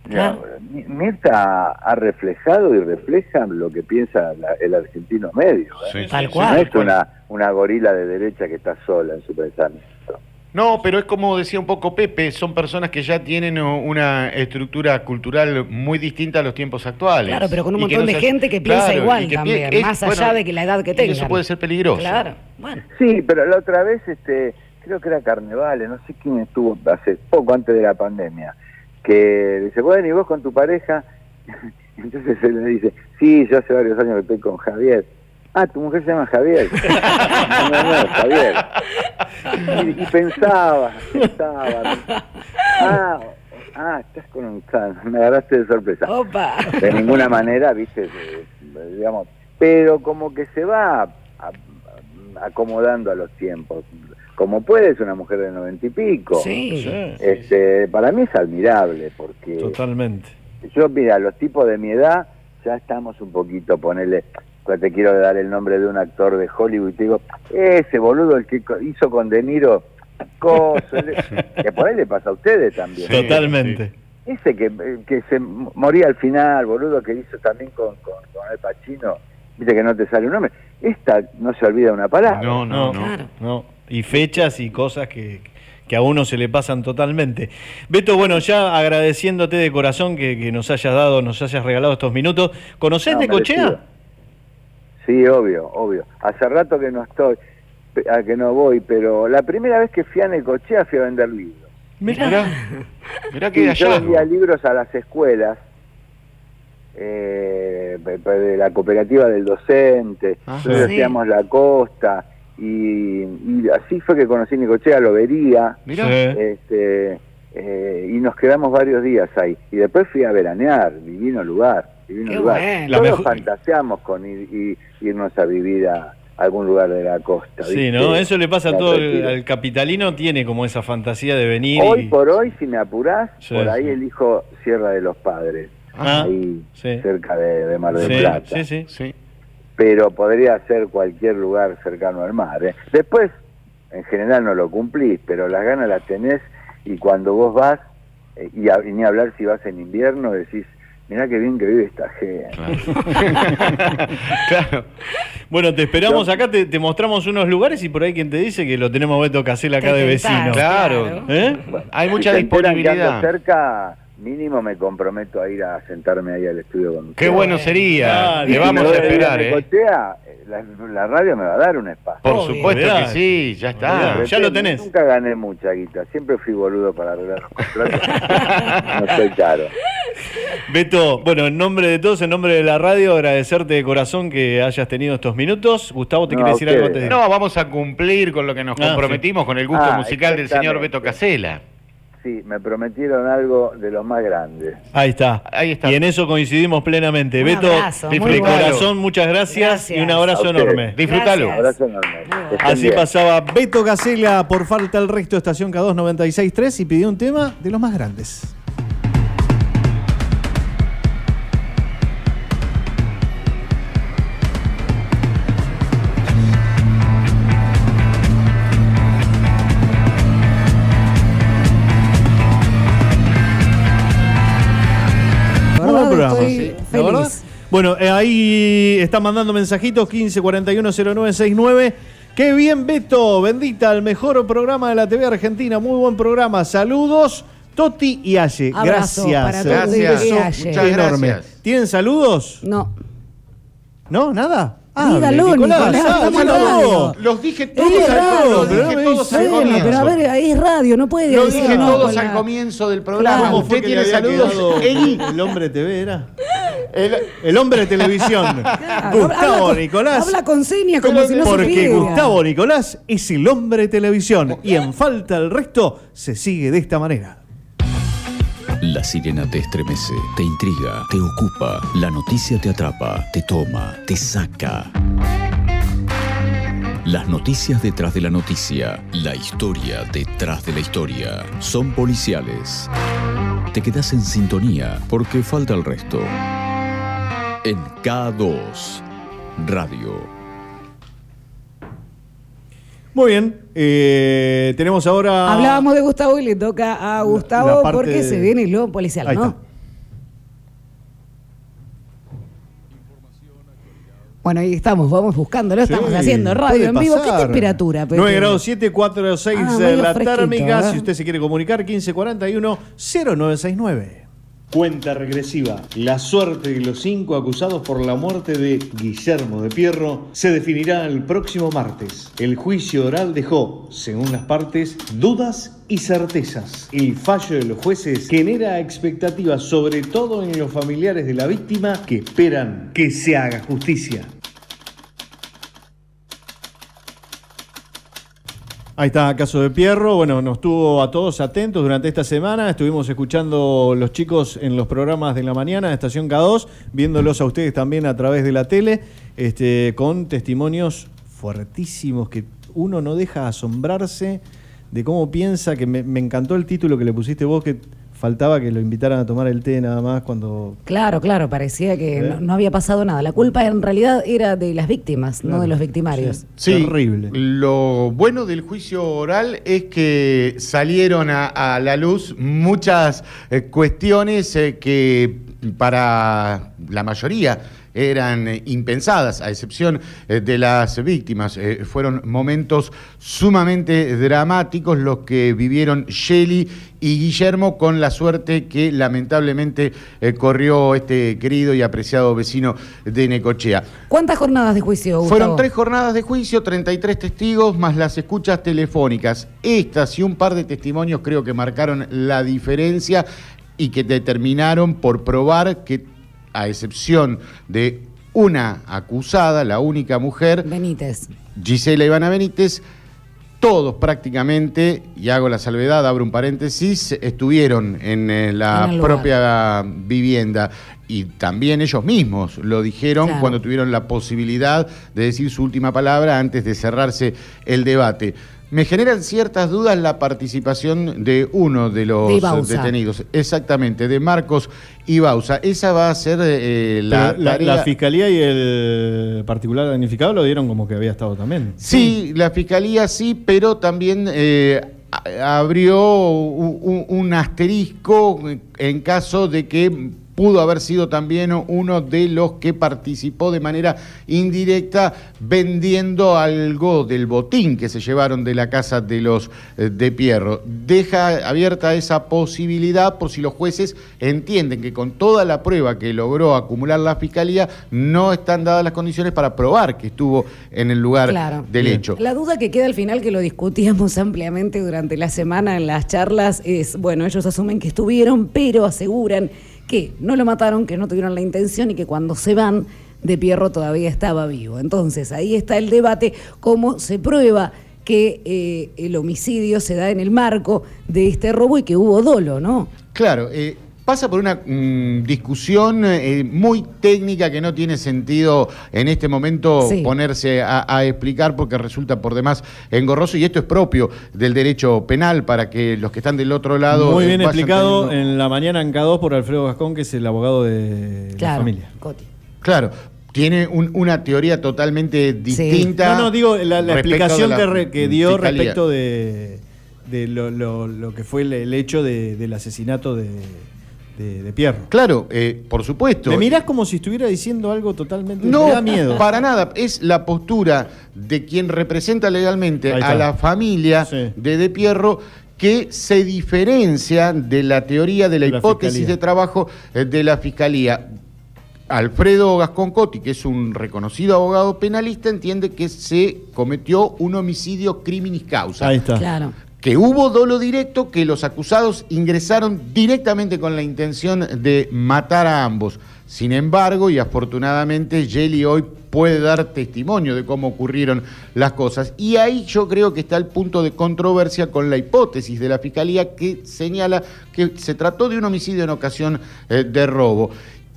Claro. Mirta ha reflejado y refleja lo que piensa el argentino medio. Tal cual. No es una gorila de derecha que está sola en su pensamiento. No, pero es como decía un poco Pepe, son personas que ya tienen una estructura cultural muy distinta a los tiempos actuales. Claro, pero con un montón de gente que piensa igual también, más allá de que la edad que tengan. Eso puede ser peligroso. Claro, bueno. Sí, pero la otra vez, creo que era Carnevale, no sé quién estuvo hace poco antes de la pandemia, que dice, bueno, ¿y vos con tu pareja? Entonces él le dice, sí, yo hace varios años que estoy con Javier. Ah, tu mujer se llama Javier. No, Javier. Y pensaba. Estás con un can, me agarraste de sorpresa. Opa. De ninguna manera, viste, digamos, pero como que se va acomodando a los tiempos. Como puede, es una mujer de 90 y pico. Sí. Para mí es admirable porque... Totalmente. Yo, mira, los tipos de mi edad ya estamos un poquito, ponele... Te quiero dar el nombre de un actor de Hollywood y te digo, ese boludo el que hizo con De Niro cosas... que por ahí le pasa a ustedes también. Sí, totalmente. Ese que se moría al final, boludo, que hizo también con Al Pacino... viste que no te sale un nombre. Esta no se olvida una palabra. No, no, no. Claro. No. Y fechas y cosas que a uno se le pasan totalmente. Beto, bueno, ya agradeciéndote de corazón que nos hayas dado, nos hayas regalado estos minutos. ¿Conocés Necochea? Sí, obvio. Hace rato que no estoy, a que no voy, pero la primera vez que fui a Necochea fui a vender libros. Mirá que yo vendía libros a las escuelas, de la cooperativa del docente, nosotros hacíamos La Costa, y así fue que conocí Necochea, lo vería, y nos quedamos varios días ahí. Y después fui a veranear, divino lugar. Bueno. Todos fantaseamos con irnos a vivir a algún lugar de la costa. ¿Viste? Sí, ¿no? Eso le pasa a todo el capitalino, tiene como esa fantasía de venir. Hoy por hoy, si me apurás, por ahí elijo Sierra de los Padres, ahí cerca de Mar del Plata. Sí. Pero podría ser cualquier lugar cercano al mar, ¿eh? Después, en general no lo cumplís, pero las ganas las tenés, y cuando vos vas, y ni hablar si vas en invierno, decís, mirá qué bien que vive esta gente. Claro. Bueno, te esperamos acá, te mostramos unos lugares y por ahí quien te dice que lo tenemos Beto Casella acá de vecino. Claro. ¿Eh? Bueno, hay mucha disponibilidad. Cerca, mínimo me comprometo a ir a sentarme ahí al estudio con ustedes. Qué bueno sería. Le vamos a esperar. La radio me va a dar un espacio. Por supuesto que sí, ya está. Ya lo tenés. Nunca gané mucha guita, siempre fui boludo para arreglar los contratos. No soy caro. Beto, bueno, en nombre de todos, en nombre de la radio, agradecerte de corazón que hayas tenido estos minutos. Gustavo, ¿te quiere decir algo? No, vamos a cumplir con lo que nos comprometimos, con el gusto musical del señor Beto Casella. Sí, me prometieron algo de los más grandes. Ahí está. Y en eso coincidimos plenamente. Beto, de corazón, muchas gracias y un abrazo enorme. Disfrútalo. Un abrazo enorme. Así pasaba Beto Casella por Falta el Resto, Estación K2 96.3, y pidió un tema de los más grandes. Bueno, ahí están mandando mensajitos, 15410969. Qué bien, Beto, Bendita, el mejor programa de la TV argentina, muy buen programa. Saludos, Toti y Aye. Gracias. Muchas gracias. ¿Tienen saludos? No. ¿No? ¿Nada? Dígalo, Nicolás. Los dije todos al comienzo. Pero a ver, es radio, no puede decir. Los dije todos al comienzo del programa. Usted tiene saludos. El hombre TV era... El hombre de televisión. Claro, Gustavo Nicolás. Habla con señas como si no se Porque Gustavo Nicolás es el hombre de televisión. Y en Falta el Resto se sigue de esta manera. La sirena te estremece, te intriga, te ocupa. La noticia te atrapa, te toma, te saca. Las noticias detrás de la noticia. La historia detrás de la historia. Son policiales. Te quedás en sintonía porque falta el resto. En K2 Radio. Muy bien, tenemos ahora... Hablábamos de Gustavo y le toca a Gustavo porque se viene el lobo policial, ¿no? Ahí está. Bueno, ahí estamos, vamos buscándolo, estamos haciendo radio en vivo. ¿Qué temperatura? 9 grados 7, 4 6 de la térmica. Si usted se quiere comunicar, 1541-0969. Cuenta regresiva. La suerte de los 5 acusados por la muerte de Guillermo de Pierro se definirá el próximo martes. El juicio oral dejó, según las partes, dudas y certezas. El fallo de los jueces genera expectativas, sobre todo en los familiares de la víctima, que esperan que se haga justicia. Ahí está, caso de Pierro. Bueno, nos tuvo a todos atentos durante esta semana. Estuvimos escuchando los chicos en los programas de la mañana de Estación K2, viéndolos a ustedes también a través de la tele, con testimonios fuertísimos que uno no deja asombrarse de cómo piensa, que me encantó el título que le pusiste vos, que faltaba que lo invitaran a tomar el té nada más cuando... Claro, parecía que no había pasado nada. La culpa en realidad era de las víctimas, no de los victimarios. Sí, horrible. Lo bueno del juicio oral es que salieron a la luz muchas cuestiones que para la mayoría eran impensadas, a excepción de las víctimas. Fueron momentos sumamente dramáticos los que vivieron Shelly y Guillermo, con la suerte que lamentablemente corrió este querido y apreciado vecino de Necochea. ¿Cuántas jornadas de juicio, Gustavo? Fueron 3 jornadas de juicio, 33 testigos, más las escuchas telefónicas. Estas y un par de testimonios creo que marcaron la diferencia y que determinaron por probar que, a excepción de una acusada, la única mujer, Benítez, Gisela Ivana Benítez, todos prácticamente, y hago la salvedad, abro un paréntesis, estuvieron en la propia vivienda y también ellos mismos lo dijeron, claro, cuando tuvieron la posibilidad de decir su última palabra antes de cerrarse el debate. Me generan ciertas dudas la participación de uno de los detenidos. Exactamente, de Marcos Ibauza. Esa va a ser la Fiscalía y el particular damnificado lo dieron como que había estado también. Sí, sí, la Fiscalía sí, pero también abrió un asterisco en caso de que pudo haber sido también uno de los que participó de manera indirecta vendiendo algo del botín que se llevaron de la casa de los de Pierro. Deja abierta esa posibilidad por si los jueces entienden que con toda la prueba que logró acumular la Fiscalía no están dadas las condiciones para probar que estuvo en el lugar, claro, del hecho. La duda que queda al final, que lo discutíamos ampliamente durante la semana en las charlas, es, bueno, ellos asumen que estuvieron, pero aseguran que no lo mataron, que no tuvieron la intención y que cuando se van, de Pierro todavía estaba vivo. Entonces, ahí está el debate, cómo se prueba que el homicidio se da en el marco de este robo y que hubo dolo, ¿no? Claro, pasa por una discusión muy técnica que no tiene sentido en este momento, sí, ponerse a explicar, porque resulta por demás engorroso, y esto es propio del derecho penal para que los que están del otro lado... Muy bien explicado teniendo... en la mañana en K2 por Alfredo Gascón, que es el abogado de, claro, la familia. Cotti. Claro, tiene una teoría totalmente distinta. Sí. No, digo, la explicación que dio Fiscalía respecto de lo que fue el hecho del asesinato de Pierro. Claro, por supuesto. Me mirás como si estuviera diciendo algo totalmente... No, me da miedo. Para nada. Es la postura de quien representa legalmente a la familia, sí, de Pierro, que se diferencia de la teoría, de la hipótesis Fiscalía de trabajo de la Fiscalía. Alfredo Gascón Cotti, que es un reconocido abogado penalista, entiende que se cometió un homicidio criminis causa. Ahí está. Claro. Que hubo dolo directo, que los acusados ingresaron directamente con la intención de matar a ambos. Sin embargo, y afortunadamente, Shelly hoy puede dar testimonio de cómo ocurrieron las cosas. Y ahí yo creo que está el punto de controversia con la hipótesis de la Fiscalía, que señala que se trató de un homicidio en ocasión de robo.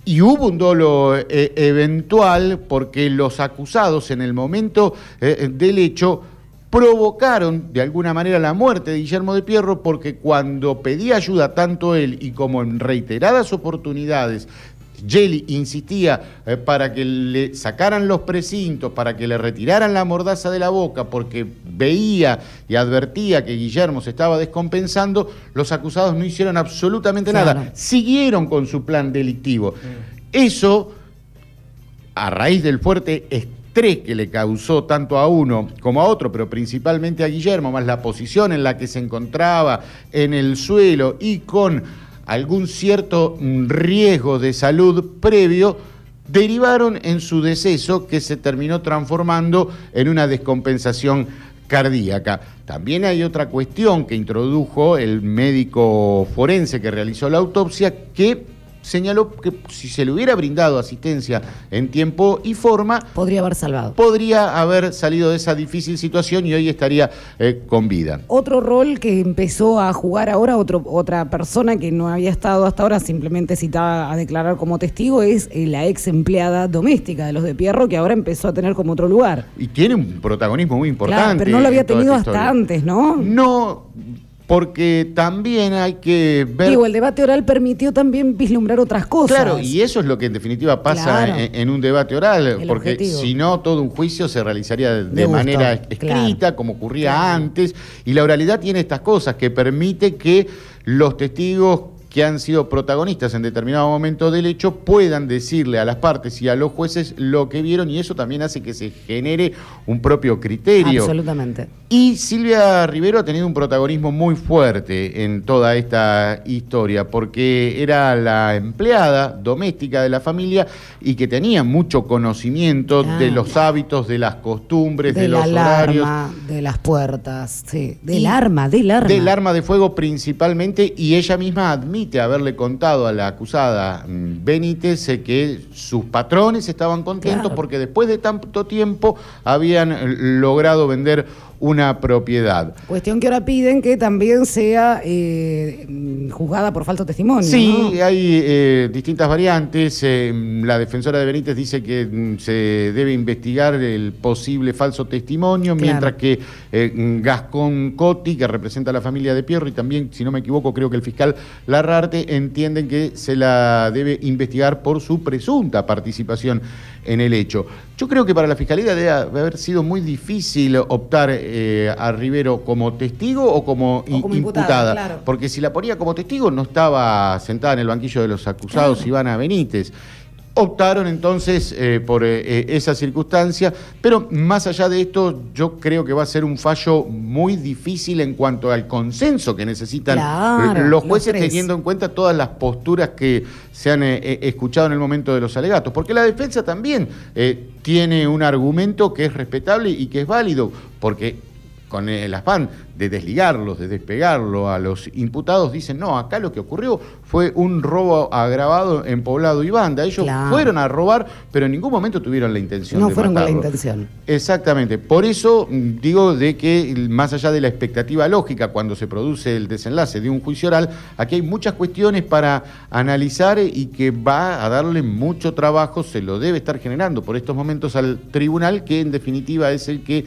Y hubo un dolo eventual porque los acusados en el momento del hecho provocaron de alguna manera la muerte de Guillermo de Pierro, porque cuando pedía ayuda tanto él y como en reiteradas oportunidades Shelly insistía para que le sacaran los precintos, para que le retiraran la mordaza de la boca, porque veía y advertía que Guillermo se estaba descompensando, los acusados no hicieron absolutamente nada, claro, siguieron con su plan delictivo. Eso, a raíz del fuerte estrés que le causó tanto a uno como a otro, pero principalmente a Guillermo, más la posición en la que se encontraba en el suelo y con algún cierto riesgo de salud previo, derivaron en su deceso, que se terminó transformando en una descompensación cardíaca. También hay otra cuestión que introdujo el médico forense que realizó la autopsia, que señaló que si se le hubiera brindado asistencia en tiempo y forma, podría haber salvado. Podría haber salido de esa difícil situación y hoy estaría con vida. Otro rol que empezó a jugar ahora, otra persona que no había estado hasta ahora simplemente citada a declarar como testigo, es la ex empleada doméstica de los de Pierro, que ahora empezó a tener como otro lugar. Y tiene un protagonismo muy importante. Claro, pero no lo había tenido hasta antes, ¿no? No... Porque también hay que ver... Digo, el debate oral permitió también vislumbrar otras cosas. Claro, y eso es lo que en definitiva pasa, claro, en un debate oral, el porque objetivo. Si no, todo un juicio se realizaría de manera escrita, claro, como ocurría, claro, antes, y la oralidad tiene estas cosas que permite que los testigos que han sido protagonistas en determinado momento del hecho puedan decirle a las partes y a los jueces lo que vieron, y eso también hace que se genere un propio criterio. Absolutamente. Y Silvia Rivero ha tenido un protagonismo muy fuerte en toda esta historia, porque era la empleada doméstica de la familia y que tenía mucho conocimiento de los hábitos, de las costumbres, de los horarios. De las puertas, sí. Del arma. Del arma de fuego principalmente, y ella misma admite haberle contado a la acusada Benítez que sus patrones estaban contentos porque después de tanto tiempo habían logrado vender una propiedad. Cuestión que ahora piden que también sea juzgada por falta de testimonio. Sí, ¿no? Hay distintas variantes. La defensora de Benítez dice que se debe investigar el posible falso testimonio, mientras que Gascón Cotti, que representa a la familia de Pierro, y también, si no me equivoco, creo que el fiscal Larrarte, entienden que se la debe investigar por su presunta participación en el hecho. Yo creo que para la Fiscalía debe haber sido muy difícil optar a Rivero como testigo o como imputada. Claro. Porque si la ponía como testigo no estaba sentada en el banquillo de los acusados, claro, Ivana Benítez. Optaron entonces por esa circunstancia, pero más allá de esto yo creo que va a ser un fallo muy difícil en cuanto al consenso que necesitan los jueces, teniendo en cuenta todas las posturas que se han escuchado en el momento de los alegatos, porque la defensa también tiene un argumento que es respetable y que es válido, porque con el afán de desligarlos, de despegarlo a los imputados, dicen, no, acá lo que ocurrió fue un robo agravado en Poblado y Banda. Ellos fueron a robar, pero en ningún momento tuvieron la intención de matarlo. No fueron con la intención. Exactamente. Por eso digo de que, más allá de la expectativa lógica, cuando se produce el desenlace de un juicio oral, aquí hay muchas cuestiones para analizar y que va a darle mucho trabajo, se lo debe estar generando por estos momentos al tribunal, que en definitiva es el que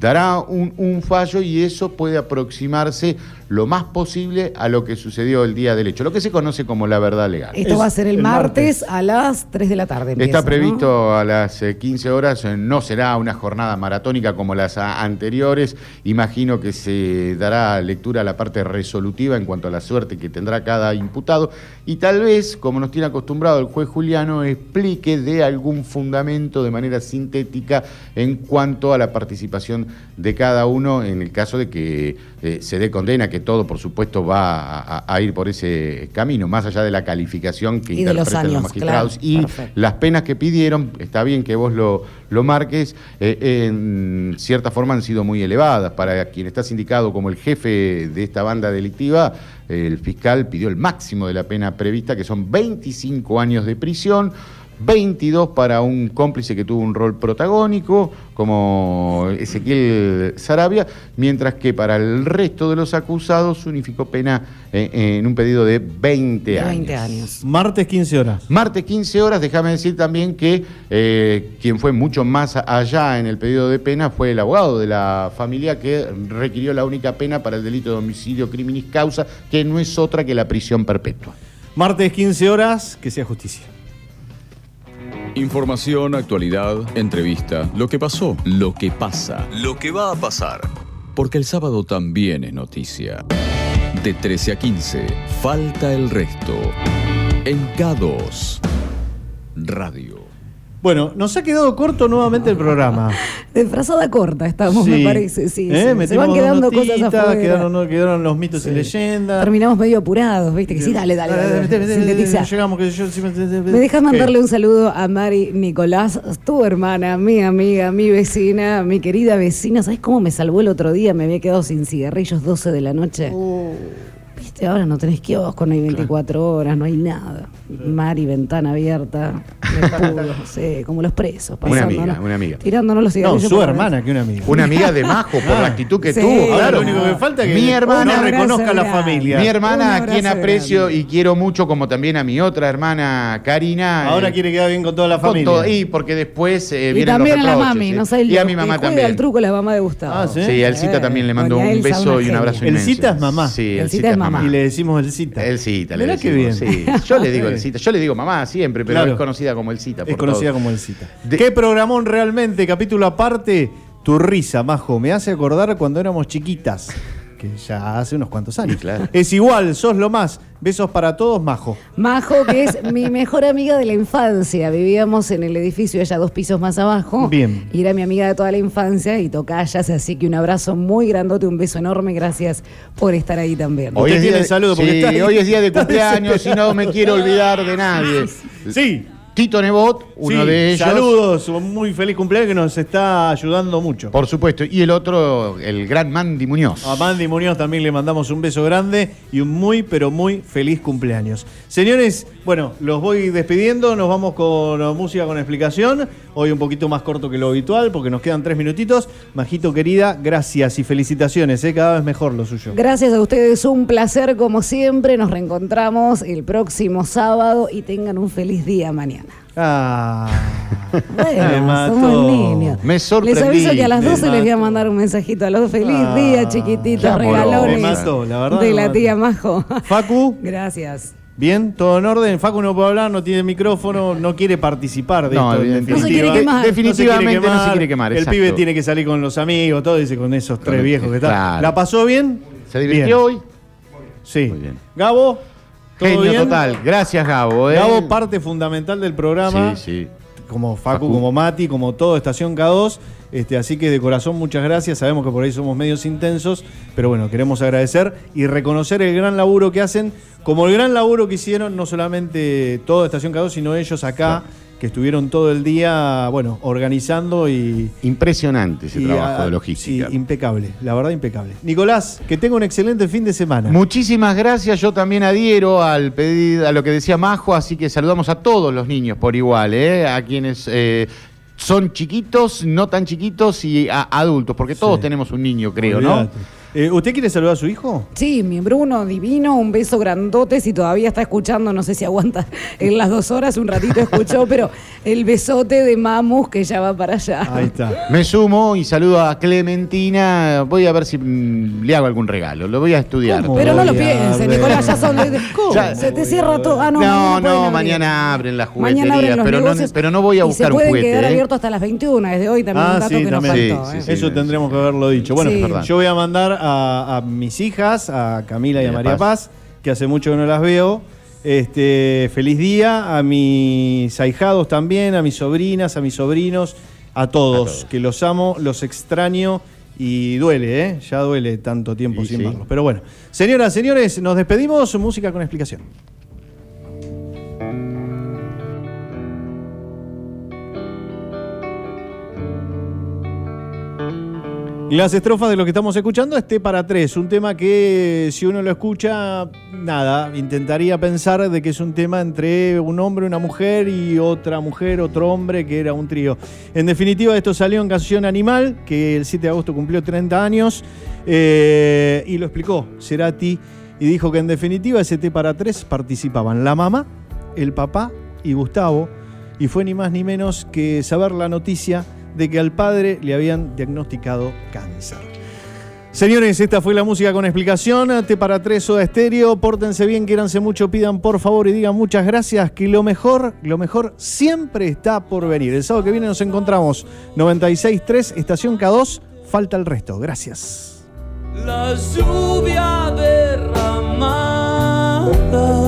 dará un fallo, y eso puede aproximarse lo más posible a lo que sucedió el día del hecho, lo que se conoce como la verdad legal. Esto va a ser el martes a las 3 de la tarde. Está previsto, ¿no?, a las 15 horas. No será una jornada maratónica como las anteriores. Imagino que se dará lectura a la parte resolutiva en cuanto a la suerte que tendrá cada imputado. Y tal vez, como nos tiene acostumbrado el juez Juliano, explique de algún fundamento de manera sintética en cuanto a la participación de cada uno en el caso de que se dé condena, que todo, por supuesto, va a ir por ese camino, más allá de la calificación que interpretan los magistrados y las penas que pidieron. Está bien que vos lo marques, en cierta forma han sido muy elevadas. Para quien está sindicado como el jefe de esta banda delictiva, el fiscal pidió el máximo de la pena prevista, que son 25 años de prisión, 22 para un cómplice que tuvo un rol protagónico, como Ezequiel Sarabia, mientras que para el resto de los acusados unificó pena en un pedido de 20 años. 20 años. Martes 15 horas. Martes 15 horas, déjame decir también que quien fue mucho más allá en el pedido de pena fue el abogado de la familia, que requirió la única pena para el delito de homicidio criminis causa, que no es otra que la prisión perpetua. Martes 15 horas, que sea justicia. Información, actualidad, entrevista, lo que pasó, lo que pasa, lo que va a pasar. Porque el sábado también es noticia. De 13 a 15, falta el resto. En K2 Radio. Bueno, nos ha quedado corto nuevamente el programa. De frazada corta estamos, sí, me parece. Sí, sí. Se van quedando notitas, cosas afuera. Quedaron los mitos y leyendas. Terminamos medio apurados, ¿viste? Que sí, dale, sintetiza. Llegamos, que yo... ¿Me dejas mandarle un saludo a Mari Nicolás, tu hermana, mi amiga, mi vecina, mi querida vecina? ¿Sabés cómo me salvó el otro día? Me había quedado sin cigarrillos 12 de la noche. ¿Viste? Ahora no tenés kiosco, no hay 24 horas, no hay nada. Mar y ventana abierta, pudo, como los presos. Una amiga. Tirándonos los cigarrillos. No, su hermana, que una amiga. Una amiga de Majo, por la actitud que tuvo. Ahora lo único que falta es que mi hermana no reconozca la familia. Mi hermana, a quien aprecio grande y quiero mucho, como también a mi otra hermana, Karina. Ahora quiere quedar bien con toda la familia. Y porque después vienen los reproches. Y también a la mami, no sé, y a mi mamá también. El truco la mamá de Gustavo. Sí, a Elcita también le mando un beso y un abrazo inmenso. Elcita es mamá. Sí, Elcita es mamá. Y le decimos Elcita. Elcita, le decimos. Yo le digo Elcita. Yo le digo mamá siempre, pero es conocida como Elcita. Es conocida como Elcita. ¿Qué programón realmente? Capítulo aparte. Tu risa, Majo, me hace acordar cuando éramos chiquitas. que ya hace unos cuantos años. Claro. Es igual, sos lo más. Besos para todos, Majo. Majo, que es mi mejor amiga de la infancia. Vivíamos en el edificio, ella dos pisos más abajo. Bien. Y era mi amiga de toda la infancia y tocallas, así que un abrazo muy grandote, un beso enorme. Gracias por estar ahí también. Hoy es día de saludo, porque sí, hoy es día de cumpleaños y no me quiero olvidar de nadie. Sí. Tito Nebot, uno sí, de ellos. Saludos, muy feliz cumpleaños que nos está ayudando mucho. Por supuesto. Y el otro, el gran Mandy Muñoz. A Mandy Muñoz también le mandamos un beso grande y un muy, pero muy feliz cumpleaños. Señores, bueno, los voy despidiendo. Nos vamos con música con explicación. Hoy un poquito más corto que lo habitual porque nos quedan 3 minutitos. Majito querida, gracias y felicitaciones. Cada vez mejor lo suyo. Gracias a ustedes. Un placer como siempre. Nos reencontramos el próximo sábado y tengan un feliz día mañana. Ah, bueno, somos niños. Me sorprendí. Les aviso que a las 12 les voy a mandar un mensajito a los feliz día, chiquititos, regalones. Me mató, la verdad, de la tía Majo. Facu. Gracias. Bien, todo en orden. Facu no puede hablar, no tiene micrófono, no quiere participar de esto. Definitivamente no se quiere quemar. El pibe tiene que salir con los amigos, todo, dice, con esos 3 viejos que están. ¿La pasó bien? ¿Se divirtió hoy? Sí. Muy bien. Gabo. Genio bien? Total, gracias Gabo. Gabo, parte fundamental del programa. Sí, sí. Como Facu, como Mati, como todo Estación K2. Así que de corazón muchas gracias. Sabemos que por ahí somos medios intensos, pero bueno, queremos agradecer y reconocer el gran laburo que hacen, como el gran laburo que hicieron no solamente toda Estación K2, sino ellos acá, que estuvieron todo el día, bueno, organizando y... Impresionante ese trabajo de logística. Sí, impecable, la verdad impecable. Nicolás, que tenga un excelente fin de semana. Muchísimas gracias, yo también adhiero al pedido, a lo que decía Majo, así que saludamos a todos los niños por igual, a quienes... son chiquitos, no tan chiquitos y adultos, porque todos tenemos un niño, creo, olvídate, ¿no? ¿Usted quiere saludar a su hijo? Sí, mi Bruno, divino, un beso grandote, si todavía está escuchando, no sé si aguanta en las 2 horas, un ratito escuchó, pero el besote de Mamus que ya va para allá. Ahí está. Me sumo y saludo a Clementina, voy a ver si le hago algún regalo, lo voy a estudiar. Pero no lo piense, Nicolás, ya son... Ya, se te cierra todo. Ah, no, mañana abren las jugueterías, pero no voy a buscar un juguete. Quedar abierto hasta las 21, desde hoy también un dato que nos faltó. Sí, eso tendremos que haberlo dicho. Bueno, yo voy a mandar a mis hijas, a Camila y a María Paz, que hace mucho que no las veo. Feliz día a mis ahijados también, a mis sobrinas, a mis sobrinos, a todos, que los amo, los extraño. Y duele, ya duele tanto tiempo sin verlos. Pero bueno, señoras, señores, nos despedimos. Música con explicación. Las estrofas de lo que estamos escuchando es T para 3, un tema que si uno lo escucha, nada, intentaría pensar de que es un tema entre un hombre, una mujer y otra mujer, otro hombre, que era un trío. En definitiva, esto salió en Canción Animal, que el 7 de agosto cumplió 30 años, y lo explicó Cerati, y dijo que en definitiva ese T para 3 participaban la mamá, el papá y Gustavo, y fue ni más ni menos que saber la noticia de que al padre le habían diagnosticado cáncer. Señores, esta fue la música con explicación. T para 3, Soda Estéreo. Pórtense bien, quiéranse mucho, pidan por favor y digan muchas gracias, que lo mejor siempre está por venir. El sábado que viene nos encontramos. 96.3, Estación K2. Falta el resto. Gracias. La lluvia derramada